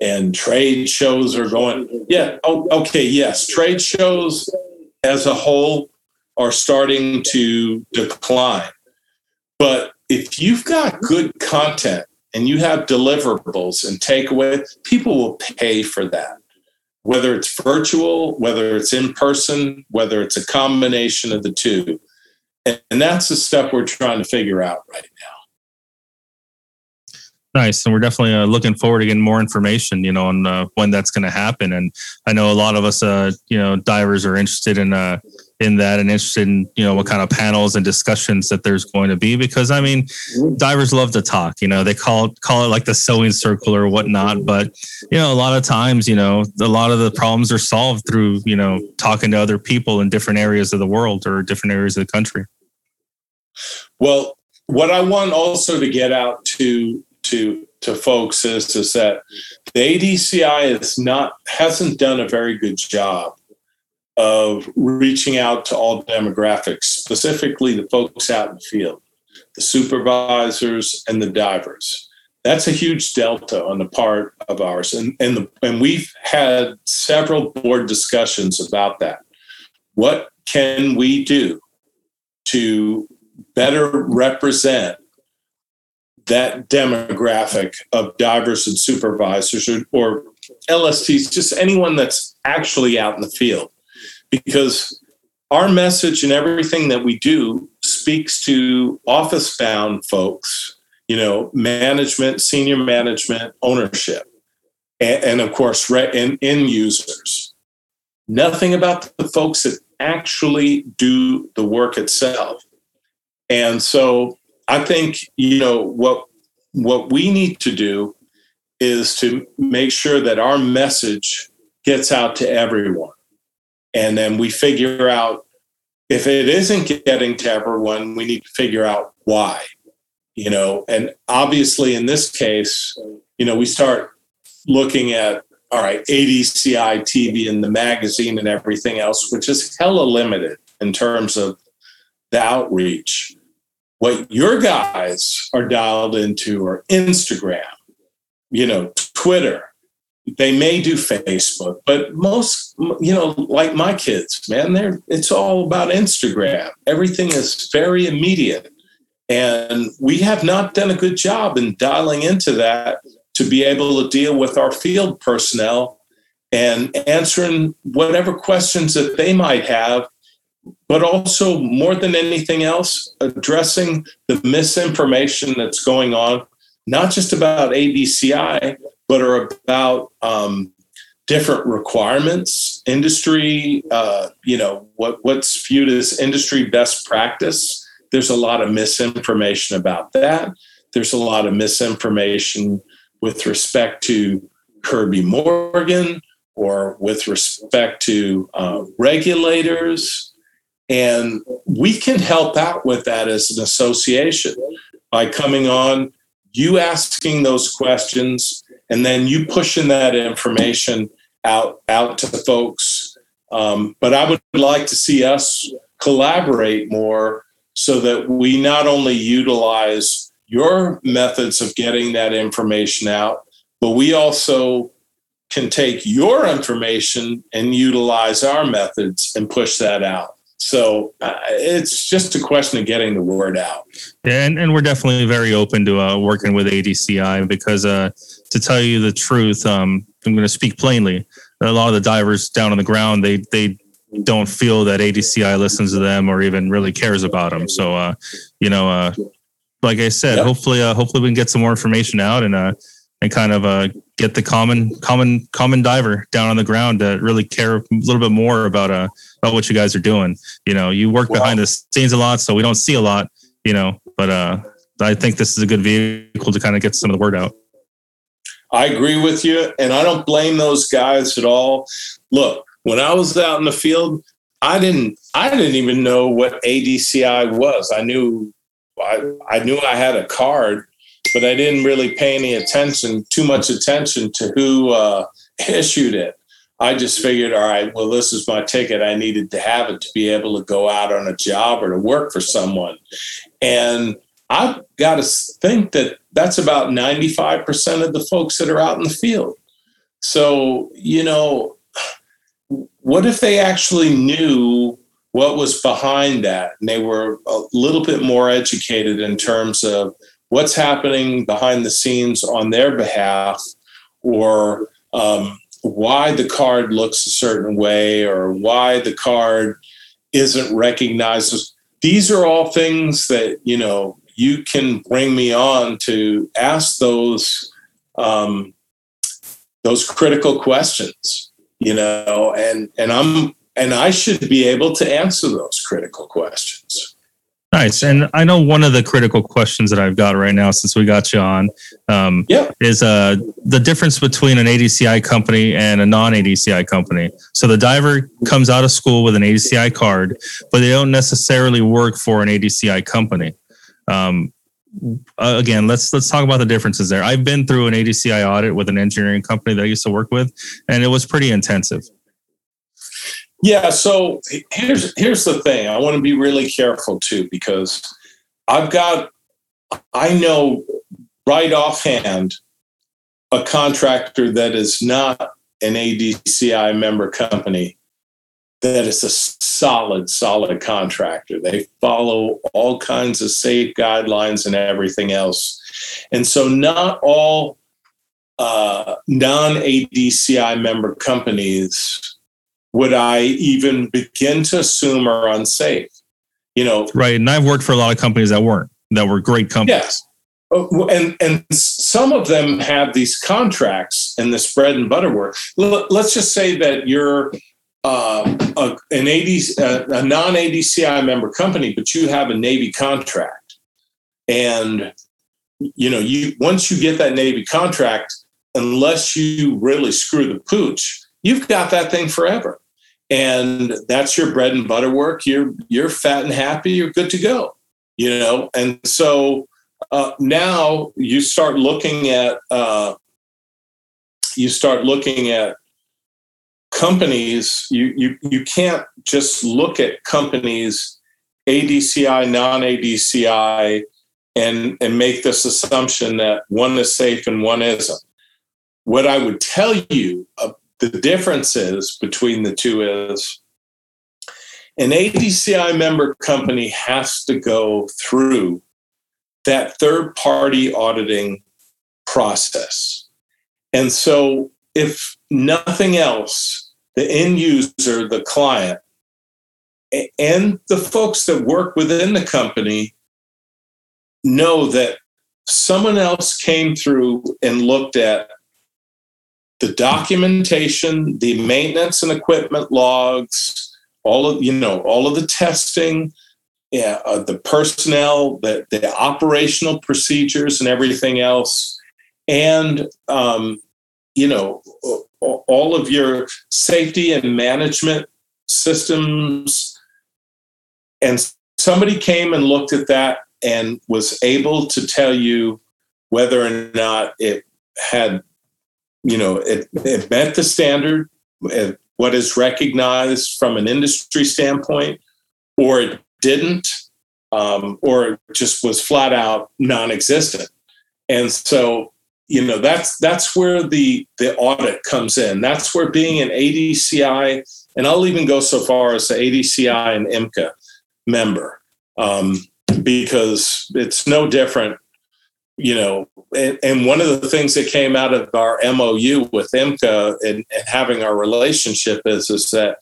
and trade shows are going, yeah, oh, okay, yes, trade shows as a whole are starting to decline. But if you've got good content and you have deliverables and takeaway, people will pay for that, whether it's virtual, whether it's in person, whether it's a combination of the two. And that's the stuff we're trying to figure out right now. Nice. And we're definitely uh, looking forward to getting more information, you know, on uh, when that's going to happen. And I know a lot of us, uh, you know, divers are interested in uh, in that and interested in, you know, what kind of panels and discussions that there's going to be, because I mean, divers love to talk, you know, they call it, call it like the sewing circle or whatnot, but you know, a lot of times, you know, a lot of the problems are solved through, you know, talking to other people in different areas of the world or different areas of the country. Well, what I want also to get out to, to, to folks is, is that the A D C I is not, hasn't done a very good job of reaching out to all demographics, specifically the folks out in the field, the supervisors and the divers. That's a huge delta on the part of ours. And and, the, and we've had several board discussions about that. What can we do to better represent that demographic of divers and supervisors or, or L S Ts, just anyone that's actually out in the field? Because our message and everything that we do speaks to office-bound folks, you know, management, senior management, ownership, and, and of course, re- and end users. Nothing about the folks that actually do the work itself. And so I think, you know, what what we need to do is to make sure that our message gets out to everyone. And then we figure out, if it isn't getting to everyone, we need to figure out why, you know. And obviously in this case, you know, we start looking at, all right, A D C I T V and the magazine and everything else, which is hella limited in terms of the outreach. What your guys are dialed into are Instagram, you know, Twitter, They may do Facebook, but most, you know, like my kids, man, they're, it's all about Instagram. Everything is very immediate. And we have not done a good job in dialing into that to be able to deal with our field personnel and answering whatever questions that they might have, but also more than anything else, addressing the misinformation that's going on, not just about A B C I, but are about um, different requirements, industry, uh, you know, what, what's viewed as industry best practice. There's a lot of misinformation about that. There's a lot of misinformation with respect to Kirby Morgan or with respect to uh, regulators. And we can help out with that as an association by coming on, you asking those questions, and then you pushing that information out, out to folks. Um, but I would like to see us collaborate more so that we not only utilize your methods of getting that information out, but we also can take your information and utilize our methods and push that out. So uh, it's just a question of getting the word out. Yeah, and, and we're definitely very open to uh, working with A D C I because uh, to tell you the truth, um, I'm going to speak plainly. A lot of the divers down on the ground, they they don't feel that A D C I listens to them or even really cares about them. So, uh, you know, uh, like I said, yep. hopefully uh, hopefully we can get some more information out and uh, and kind of uh, get the common common common diver down on the ground to really care a little bit more about uh, about what you guys are doing. You know, you work wow. behind the scenes a lot, so we don't see a lot, you know, but uh, I think this is a good vehicle to kind of get some of the word out. I agree with you, and I don't blame those guys at all. Look, when I was out in the field, I didn't I didn't even know what A D C I was. I knew I, I knew I had a card, but I didn't really pay any attention, too much attention to who uh, issued it. I just figured, all right, well, this is my ticket. I needed to have it to be able to go out on a job or to work for someone. And I've got to think that that's about ninety-five percent of the folks that are out in the field. So, you know, what if they actually knew what was behind that and they were a little bit more educated in terms of what's happening behind the scenes on their behalf or um, why the card looks a certain way or why the card isn't recognized. These are all things that, you know, you can bring me on to ask those um, those critical questions, you know, and and I'm and I should be able to answer those critical questions. Nice. And I know one of the critical questions that I've got right now, since we got you on, um, yeah. is uh, the difference between an A D C I company and a non-A D C I company. So the diver comes out of school with an A D C I card, but they don't necessarily work for an A D C I company. Um, again, let's let's talk about the differences there. I've been through an A D C I audit with an engineering company that I used to work with, and it was pretty intensive. Yeah, so here's here's the thing. I want to be really careful too, because I've got, I know right offhand a contractor that is not an A D C I member company that is a solid, solid contractor. They follow all kinds of safe guidelines and everything else. And so not all uh, non-A D C I member companies would I even begin to assume are unsafe, you know? Right. And I've worked for a lot of companies that weren't, that were great companies. Yes. And and some of them have these contracts and this bread and butter work. Let's just say that you're uh, a, an A D, a non-A D C I member company, but you have a Navy contract. And, you know, you once you get that Navy contract, unless you really screw the pooch, you've got that thing forever. And that's your bread and butter work. You're you're fat and happy. You're good to go, you know. And so uh, now you start looking at uh, you start looking at companies. You you you can't just look at companies, A D C I, non-A D C I, and and make this assumption that one is safe and one isn't. What I would tell you, uh, the differences between the two is an A D C I member company has to go through that third-party auditing process. And so if nothing else, the end user, the client, and the folks that work within the company know that someone else came through and looked at the documentation, the maintenance and equipment logs, all of, you know, all of the testing, yeah, uh, the personnel, the, the operational procedures and everything else. And, um, you know, all of your safety and management systems. And somebody came and looked at that and was able to tell you whether or not it had, you know, it, it met the standard, what is recognized from an industry standpoint, or it didn't, um, or just was flat out non-existent. And so, you know, that's that's where the, the audit comes in. That's where being an A D C I, and I'll even go so far as the A D C I and I M C A member, um, because it's no different, you know. And, and one of the things that came out of our M O U with I M C A and, and having our relationship is, is that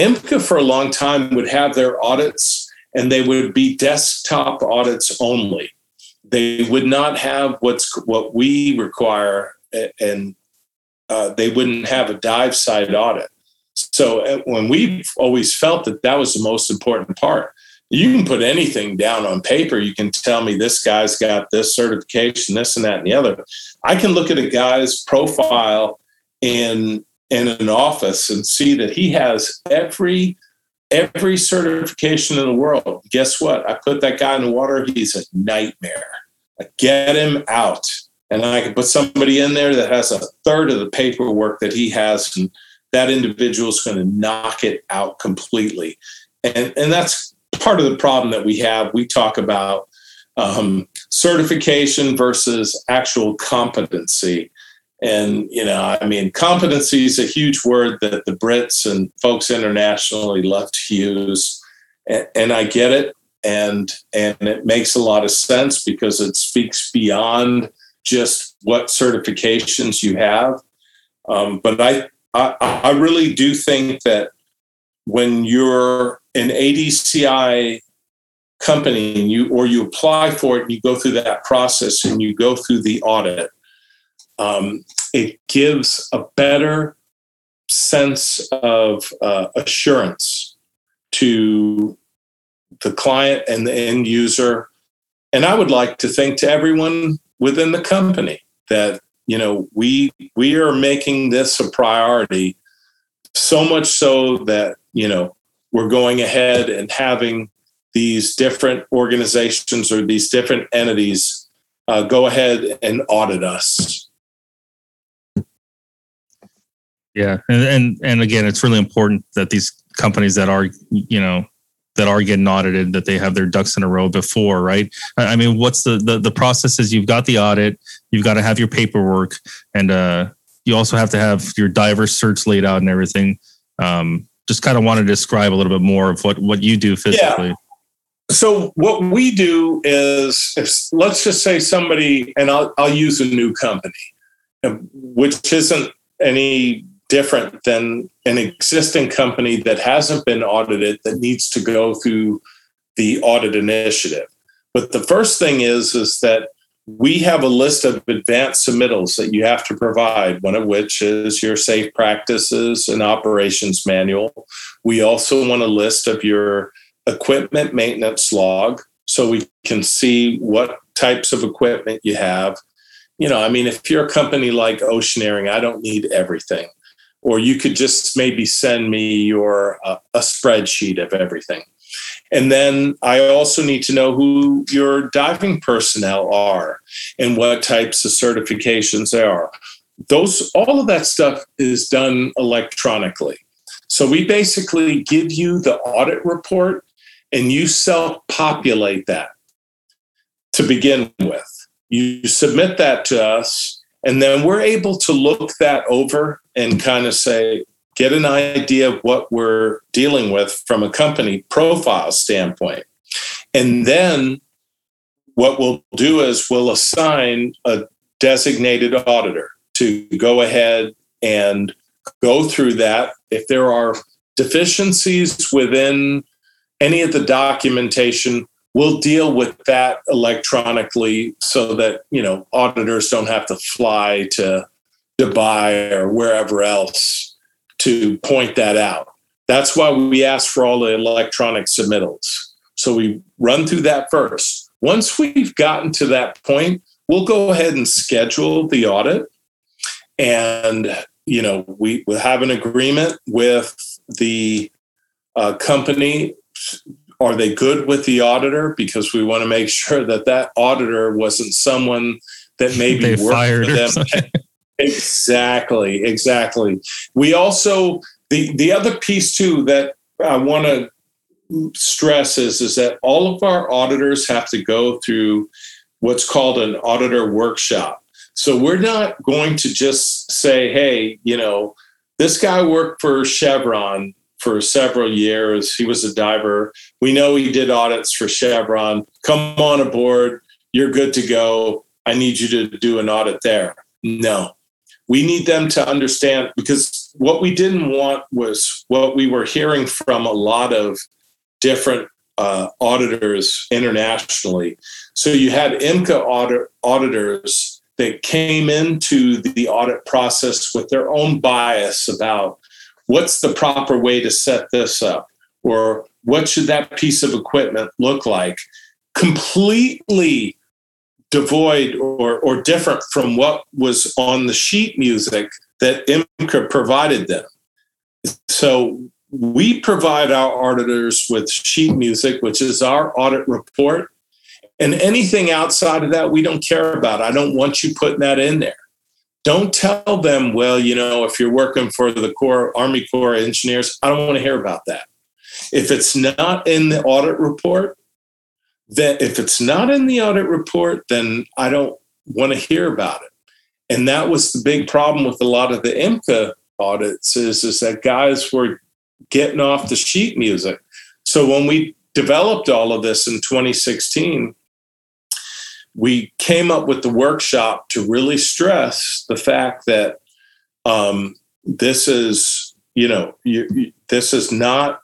I M C A for a long time would have their audits, and they would be desktop audits only. They would not have what's what we require, and uh, they wouldn't have a dive site audit. So when we always felt that that was the most important part, you can put anything down on paper. You can tell me this guy's got this certification, this and that and the other. I can look at a guy's profile in in an office and see that he has every Every certification in the world. Guess what? I put that guy in the water. He's a nightmare. I get him out. And I can put somebody in there that has a third of the paperwork that he has, and that individual is going to knock it out completely. And, and that's part of the problem that we have. We talk about um, certification versus actual competency. And, you know, I mean, competency is a huge word that the Brits and folks internationally love to use. And, and I get it. And and it makes a lot of sense because it speaks beyond just what certifications you have. Um, but I, I, I really do think that when you're an A D C I company and you or you apply for it and you go through that process and you go through the audit, Um, it gives a better sense of uh, assurance to the client and the end user. And I would like to think to everyone within the company that, you know, we we are making this a priority, so much so that, you know, we're going ahead and having these different organizations or these different entities uh, go ahead and audit us. Yeah. And, and, and again, it's really important that these companies that are, you know, that are getting audited, that they have their ducks in a row before, right? I mean, what's the, the, the process is you've got the audit, you've got to have your paperwork, and uh, you also have to have your diver search laid out and everything. Um, just kind of want to describe a little bit more of what, what you do physically. Yeah. So what we do is, if, let's just say somebody, and I'll, I'll use a new company, which isn't any different than an existing company that hasn't been audited that needs to go through the audit initiative. But the first thing is, is that we have a list of advanced submittals that you have to provide, one of which is your safe practices and operations manual. We also want a list of your equipment maintenance log so we can see what types of equipment you have. You know, I mean, if you're a company like Oceaneering, I don't need everything. Or you could just maybe send me your uh, a spreadsheet of everything. And then I also need to know who your diving personnel are and what types of certifications they are. Those, all of that stuff is done electronically. So we basically give you the audit report and you self-populate that to begin with. You submit that to us, And then we're able to look that over and kind of say, get an idea of what we're dealing with from a company profile standpoint. And then what we'll do is we'll assign a designated auditor to go ahead and go through that. If there are deficiencies within any of the documentation, we'll deal with that electronically so that, you know, auditors don't have to fly to Dubai or wherever else to point that out. That's why we ask for all the electronic submittals. So we run through that first. Once we've gotten to that point, we'll go ahead and schedule the audit. And, you know, we will have an agreement with the uh, company. Are they good with the auditor? Because we want to make sure that that auditor wasn't someone that maybe worked for them. Exactly, exactly. We also, the, the other piece too that I want to stress is, is that all of our auditors have to go through what's called an auditor workshop. So we're not going to just say, hey, you know, this guy worked for Chevron for several years. He was a diver. We know he did audits for Chevron. Come on aboard. You're good to go. I need you to do an audit there. No, we need them to understand, because what we didn't want was what we were hearing from a lot of different uh, auditors internationally. So you had I M C A audit, auditors that came into the audit process with their own bias about what's the proper way to set this up, or what should that piece of equipment look like, completely devoid or, or different from what was on the sheet music that I M C A provided them. So we provide our auditors with sheet music, which is our audit report, and anything outside of that we don't care about. I don't want you putting that in there. Don't tell them, well, you know, if you're working for the Corps, Army Corps of Engineers, I don't want to hear about that. If it's not in the audit report, then if it's not in the audit report, then I don't want to hear about it. And that was the big problem with a lot of the I M C A audits is, is that guys were getting off the sheet music. So when we developed all of this in twenty sixteen, we came up with the workshop to really stress the fact that um, this is, you know, you, you, this is not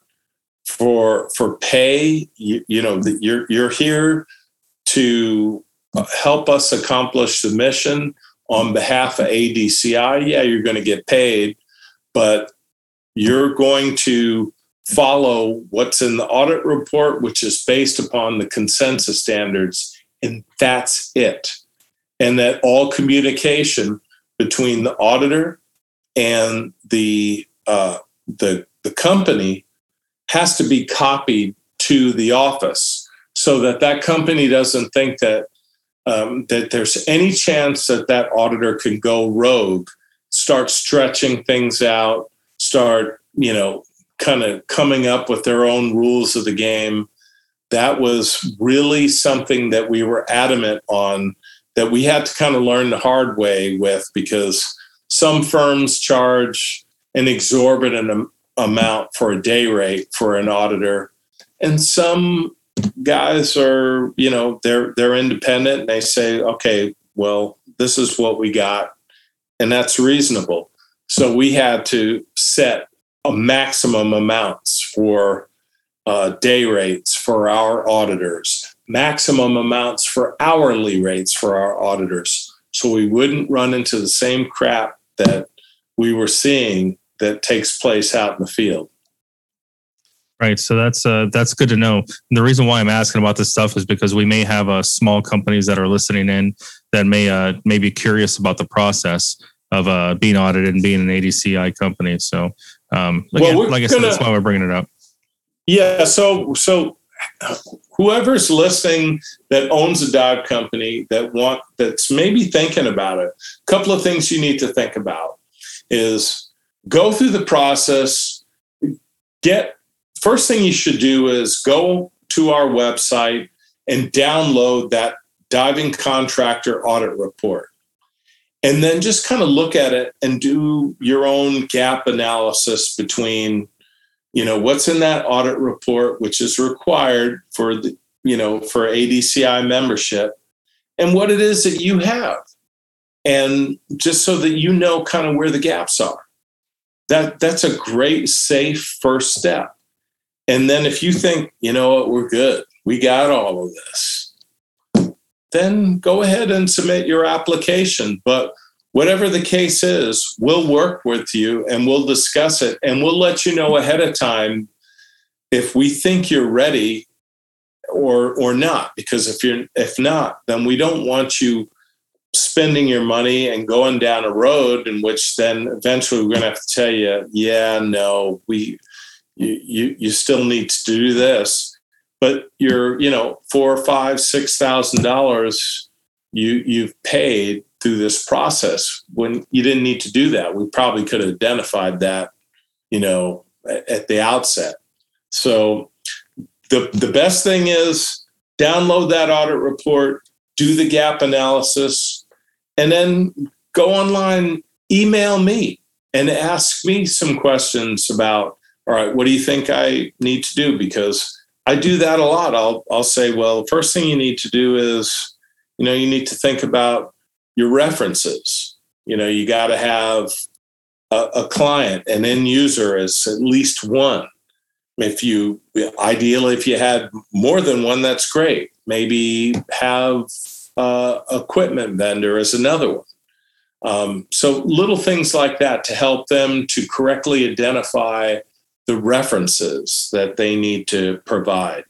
for for pay. You, you know, that you're you're here to help us accomplish the mission on behalf of A D C I. Yeah, you're going to get paid, but you're going to follow what's in the audit report, which is based upon the consensus standards. And that's it. And that all communication between the auditor and the, uh, the the company has to be copied to the office, so that that company doesn't think that um, that there's any chance that that auditor can go rogue, start stretching things out, start, you know, kind of coming up with their own rules of the game. That was really something that we were adamant on, that we had to kind of learn the hard way with, because some firms charge an exorbitant amount for a day rate for an auditor. And some guys are, you know, they're they're independent and they say, okay, well, this is what we got. And that's reasonable. So we had to set a maximum amounts for Uh, day rates for our auditors, maximum amounts for hourly rates for our auditors, so we wouldn't run into the same crap that we were seeing that takes place out in the field. Right. So that's uh, that's good to know. And the reason why I'm asking about this stuff is because we may have uh, small companies that are listening in that may, uh, may be curious about the process of uh, being audited and being an A D C I company. So um, again, well, like I said, gonna- that's why we're bringing it up. Yeah, so so whoever's listening that owns a dive company that want that's maybe thinking about it, a couple of things you need to think about is go through the process. Get first thing you should do is go to our website and download that diving contractor audit report. And then just kind of look at it and do your own gap analysis between, you know, what's in that audit report, which is required for the, you know, for A D C I membership, and what it is that you have. And just so that you know kind of where the gaps are. That that's a great, safe first step. And then if you think, you know what, we're good, we got all of this, then go ahead and submit your application. But whatever the case is, we'll work with you and we'll discuss it. And we'll let you know ahead of time if we think you're ready or or not. Because if you're if not, then we don't want you spending your money and going down a road in which then eventually we're going to have to tell you, yeah, no, we, you, you, you still need to do this, but you're, you know, four or five, six thousand dollars you you've paid through this process when you didn't need to do that. We probably could have identified that, you know, at, at the outset. So the the best thing is download that audit report, do the gap analysis, and then go online, email me and ask me some questions about, all right, what do you think I need to do? Because I do that a lot. I'll I'll say, well, the first thing you need to do is, you know, you need to think about your references. You know, you got to have a, a client, an end user is at least one. If you, ideally, if you had more than one, that's great. Maybe have Uh, equipment vendor is another one. Um, so little things like that to help them to correctly identify the references that they need to provide.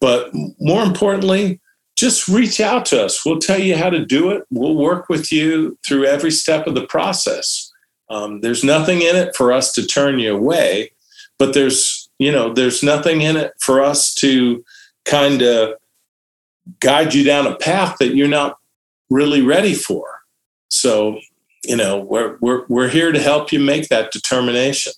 But more importantly, just reach out to us. We'll tell you how to do it. We'll work with you through every step of the process. Um, there's nothing in it for us to turn you away, but there's, you know, there's nothing in it for us to kind of guide you down a path that you're not really ready for. So, you know, we're we're we're here to help you make that determination.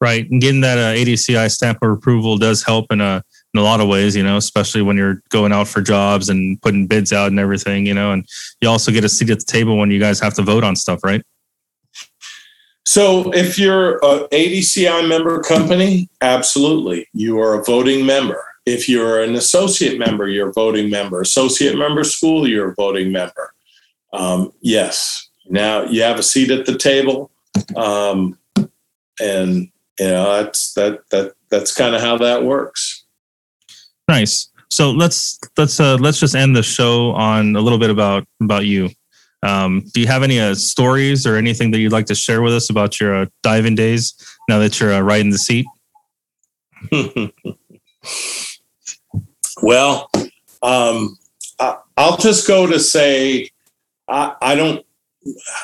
Right, and getting that uh, A D C I stamp of approval does help in a in a lot of ways. You know, especially when you're going out for jobs and putting bids out and everything. You know, and you also get a seat at the table when you guys have to vote on stuff, right? So, if you're an A D C I member company, absolutely, you are a voting member. If you're an associate member, you're a voting member. Associate member school, you're a voting member. Um, yes. Now you have a seat at the table. Um, and, you know, that's, that, that, that's kind of how that works. Nice. So let's, let's, uh, let's just end the show on a little bit about, about you. Um, do you have any uh, stories or anything that you'd like to share with us about your uh, diving days now that you're uh, right in the seat? Well, um, I, I'll just go to say I, I don't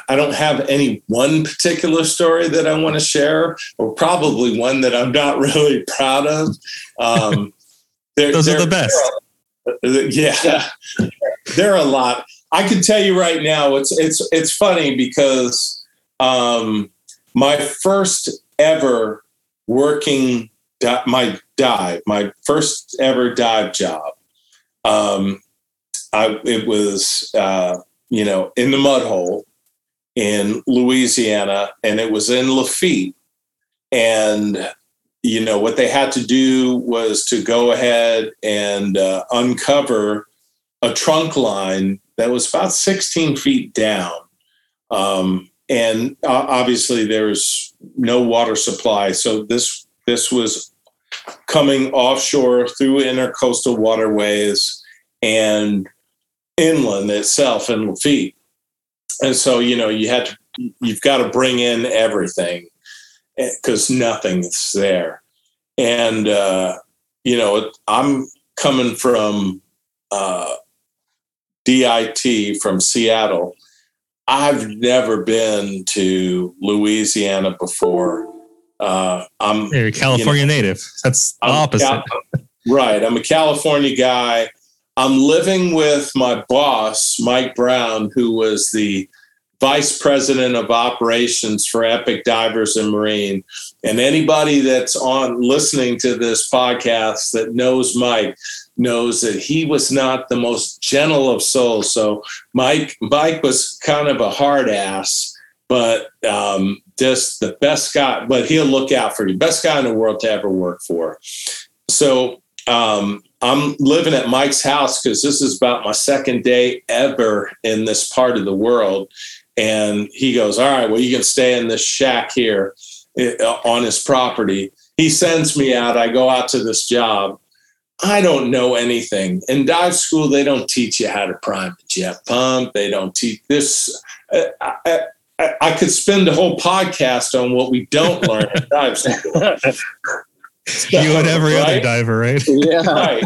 I don't have any one particular story that I want to share, or probably one that I'm not really proud of. Um, they're, Those they're, are the best. They're a, yeah, there are a lot. I can tell you right now. It's it's it's funny because um, my first ever working my. dive, my first ever dive job. Um, I, it was, uh, you know, in the mud hole in Louisiana, and it was in Lafitte. And, you know, what they had to do was to go ahead and uh, uncover a trunk line that was about sixteen feet down. Um, and uh, obviously there was no water supply. So this, this was coming offshore through intercoastal waterways and inland itself in Lafitte. And so, you know, you had to, you've got to bring in everything because nothing's there. And, uh, you know, I'm coming from uh, D I T from Seattle. I've never been to Louisiana before. Uh, I'm You're a California you know, native. That's the I'm opposite. Cal- right. I'm a California guy. I'm living with my boss, Mike Brown, who was the vice president of operations for Epic Divers and Marine. And anybody that's on listening to this podcast that knows Mike knows that he was not the most gentle of souls. So Mike, Mike was kind of a hard ass, but um, just the best guy, but he'll look out for you. Best guy in the world to ever work for. So um, I'm living at Mike's house because this is about my second day ever in this part of the world. And he goes, all right, well, you can stay in this shack here on his property. He sends me out. I go out to this job. I don't know anything. In dive school, they don't teach you how to prime a jet pump. They don't teach this. I, I, I could spend a whole podcast on what we don't learn at dive school. So, you and every right? other diver, right? Yeah. Right.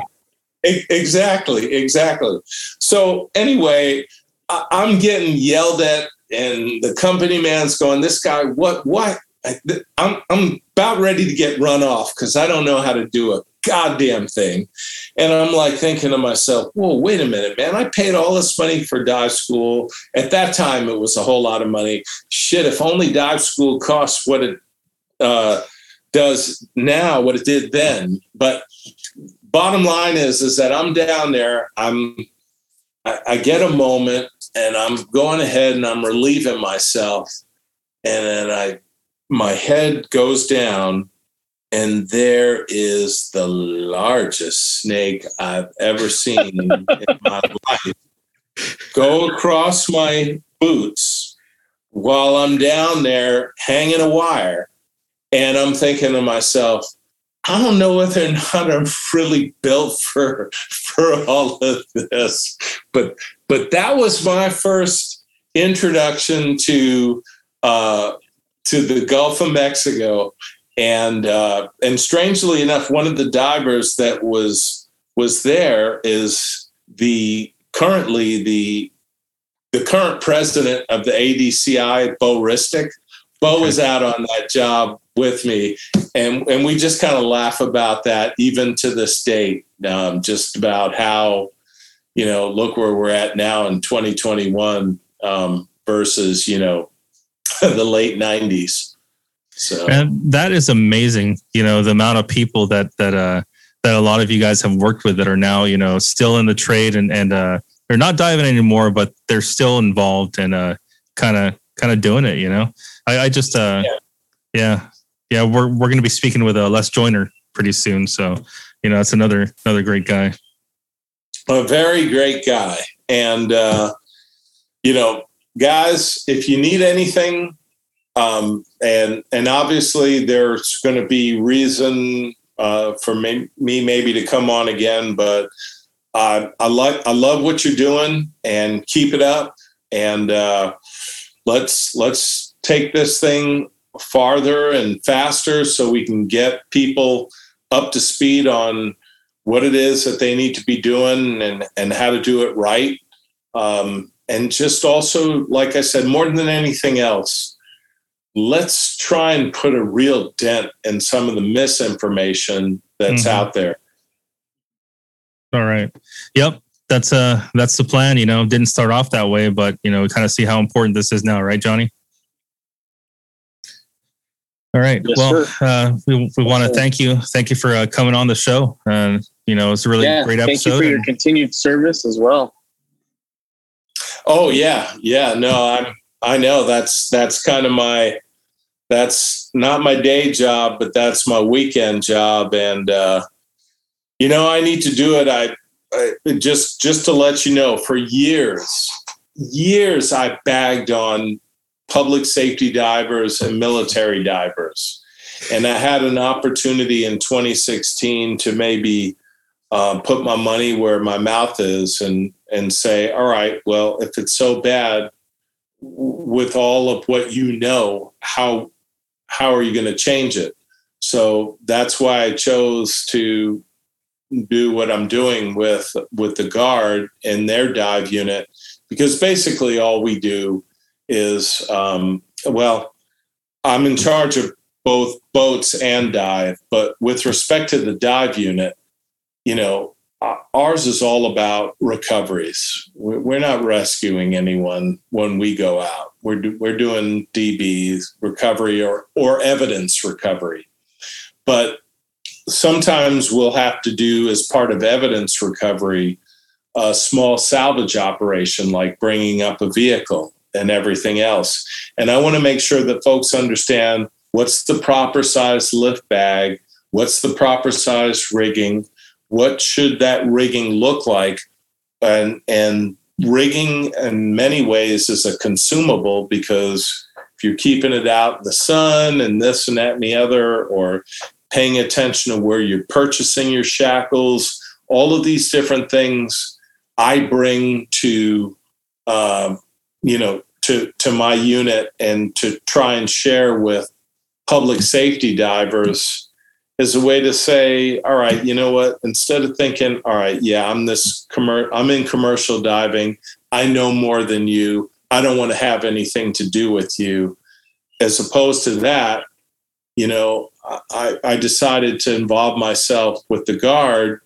E- exactly. Exactly. So anyway, I- I'm getting yelled at, and the company man's going, this guy, what, what? I, th- I'm, I'm about ready to get run off because I don't know how to do a goddamn thing. And I'm like thinking to myself, whoa, wait a minute, man. I paid all this money for dive school. At that time, it was a whole lot of money. Shit, if only dive school costs what it uh, does now, what it did then. But bottom line is, is that I'm down there. I'm, I, I get a moment and I'm going ahead and I'm relieving myself. And then I, my head goes down, and there is the largest snake I've ever seen in my life go across my boots while I'm down there hanging a wire. And I'm thinking to myself, I don't know whether or not I'm really built for for all of this. But but that was my first introduction to uh to the Gulf of Mexico. And, uh, and strangely enough, one of the divers that was, was there is the currently the, the current president of the A D C I, Bo Ristick. Bo is out on that job with me. And, and we just kind of laugh about that even to this day, um, just about how, you know, look where we're at now in twenty twenty-one, um, versus, you know, the late nineties. So, and that is amazing. You know, the amount of people that, that, uh, that a lot of you guys have worked with that are now, you know, still in the trade and, and, uh, they're not diving anymore, but they're still involved and, uh, kind of, kind of doing it, you know, I, I just, uh, yeah. yeah, yeah, we're, we're going to be speaking with a uh, Les Joyner pretty soon. So, you know, it's another, another great guy, a very great guy. And, uh, you know, guys, if you need anything, um, and and obviously there's going to be reason uh, for me, me maybe to come on again, but I, I like I love what you're doing and keep it up, and uh, let's let's take this thing farther and faster so we can get people up to speed on what it is that they need to be doing and and how to do it right. Um, And just also, like I said, more than anything else, let's try and put a real dent in some of the misinformation that's mm-hmm. out there. All right. Yep. That's uh, that's the plan. You know, didn't start off that way, but, you know, we kind of see how important this is now. Right, Johnny? All right. Yes, well, uh, we, we want to thank you. Thank you for uh, coming on the show. Uh, you know, it's a really yeah, great episode. Thank you for and- your continued service as well. Oh yeah. Yeah. No, I I know that's, that's kind of my, that's not my day job, but that's my weekend job. And, uh, you know, I need to do it. I, I just, just to let you know, for years, years, I bagged on public safety divers and military divers. And I had an opportunity in twenty sixteen to maybe uh, put my money where my mouth is and, and say, all right, well, if it's so bad with all of what you know, how how are you going to change it? So that's why I chose to do what I'm doing with with the Guard and their dive unit, because basically all we do is, um, well, I'm in charge of both boats and dive, but with respect to the dive unit, you know, ours is all about recoveries. We're not rescuing anyone when we go out. We're do, we're doing D Bs, recovery or, or evidence recovery. But sometimes we'll have to do, as part of evidence recovery, a small salvage operation, like bringing up a vehicle and everything else. And I want to make sure that folks understand what's the proper size lift bag, what's the proper size rigging, what should that rigging look like. And, and rigging in many ways is a consumable, because if you're keeping it out in the sun and this and that and the other, or paying attention to where you're purchasing your shackles, all of these different things I bring to, uh, you know, to, to my unit and to try and share with public safety divers as a way to say, all right, you know what, instead of thinking, all right, yeah, I'm this commer- I'm in commercial diving, I know more than you, I don't want to have anything to do with you. As opposed to that, you know, I, I decided to involve myself with the Guard,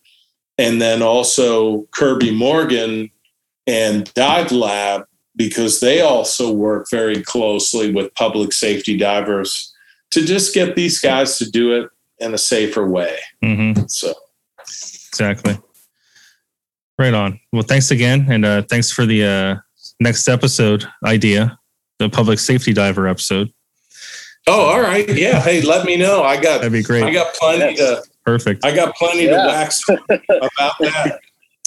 and then also Kirby Morgan and Dive Lab, because they also work very closely with public safety divers to just get these guys to do it in a safer way. Mm-hmm. So exactly. Right on. Well, thanks again. And uh, thanks for the uh, next episode idea, the public safety diver episode. Oh, all right. Yeah. Hey, let me know. I got, that'd be great. I got plenty yes. to, perfect. I got plenty yeah. to wax on about that.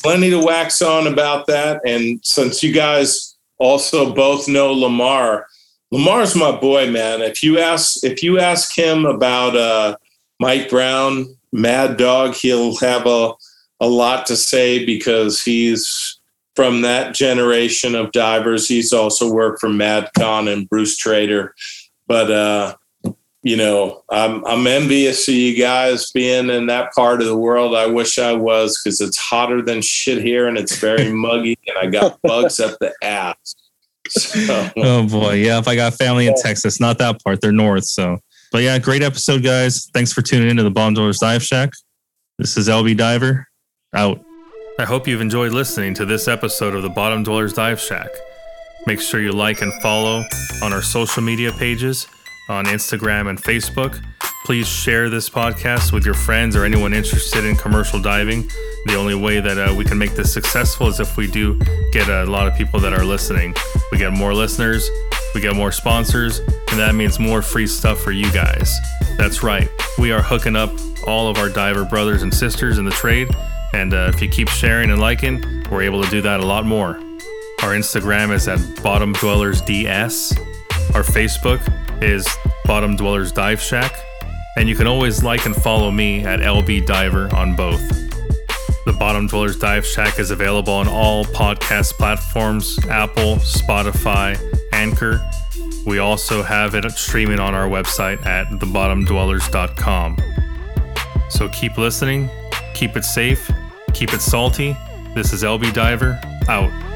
Plenty to wax on about that. And since you guys also both know Lamar, Lamar's my boy, man. If you ask, if you ask him about, uh, Mike Brown, Mad Dog, he'll have a, a lot to say, because he's from that generation of divers. He's also worked for Mad Con and Bruce Trader. But, uh, you know, I'm, I'm envious of you guys being in that part of the world. I wish I was, because it's hotter than shit here, and it's very muggy, and I got bugs up the ass. So. Oh, boy. Yeah, if I got family in Texas, not that part. They're north, so. But yeah, great episode, guys. Thanks for tuning into the Bomb Dwellers Dive Shack. This is L B Diver, out. I hope you've enjoyed listening to this episode of the Bottom Dwellers Dive Shack. Make sure you like and follow on our social media pages, on Instagram and Facebook. Please share this podcast with your friends or anyone interested in commercial diving. The only way that uh, we can make this successful is if we do get a lot of people that are listening. We get more listeners, we get more sponsors, and that means more free stuff for you guys. That's right. We are hooking up all of our diver brothers and sisters in the trade. And uh, if you keep sharing and liking, we're able to do that a lot more. Our Instagram is at Bottom Dwellers D S. Our Facebook is Bottom Dwellers Dive Shack. And you can always like and follow me at L B Diver on both. The Bottom Dwellers Dive Shack is available on all podcast platforms, Apple, Spotify, Anchor. We also have it streaming on our website at the bottom dwellers dot com. So keep listening, keep it safe, keep it salty. This is L B Diver, out.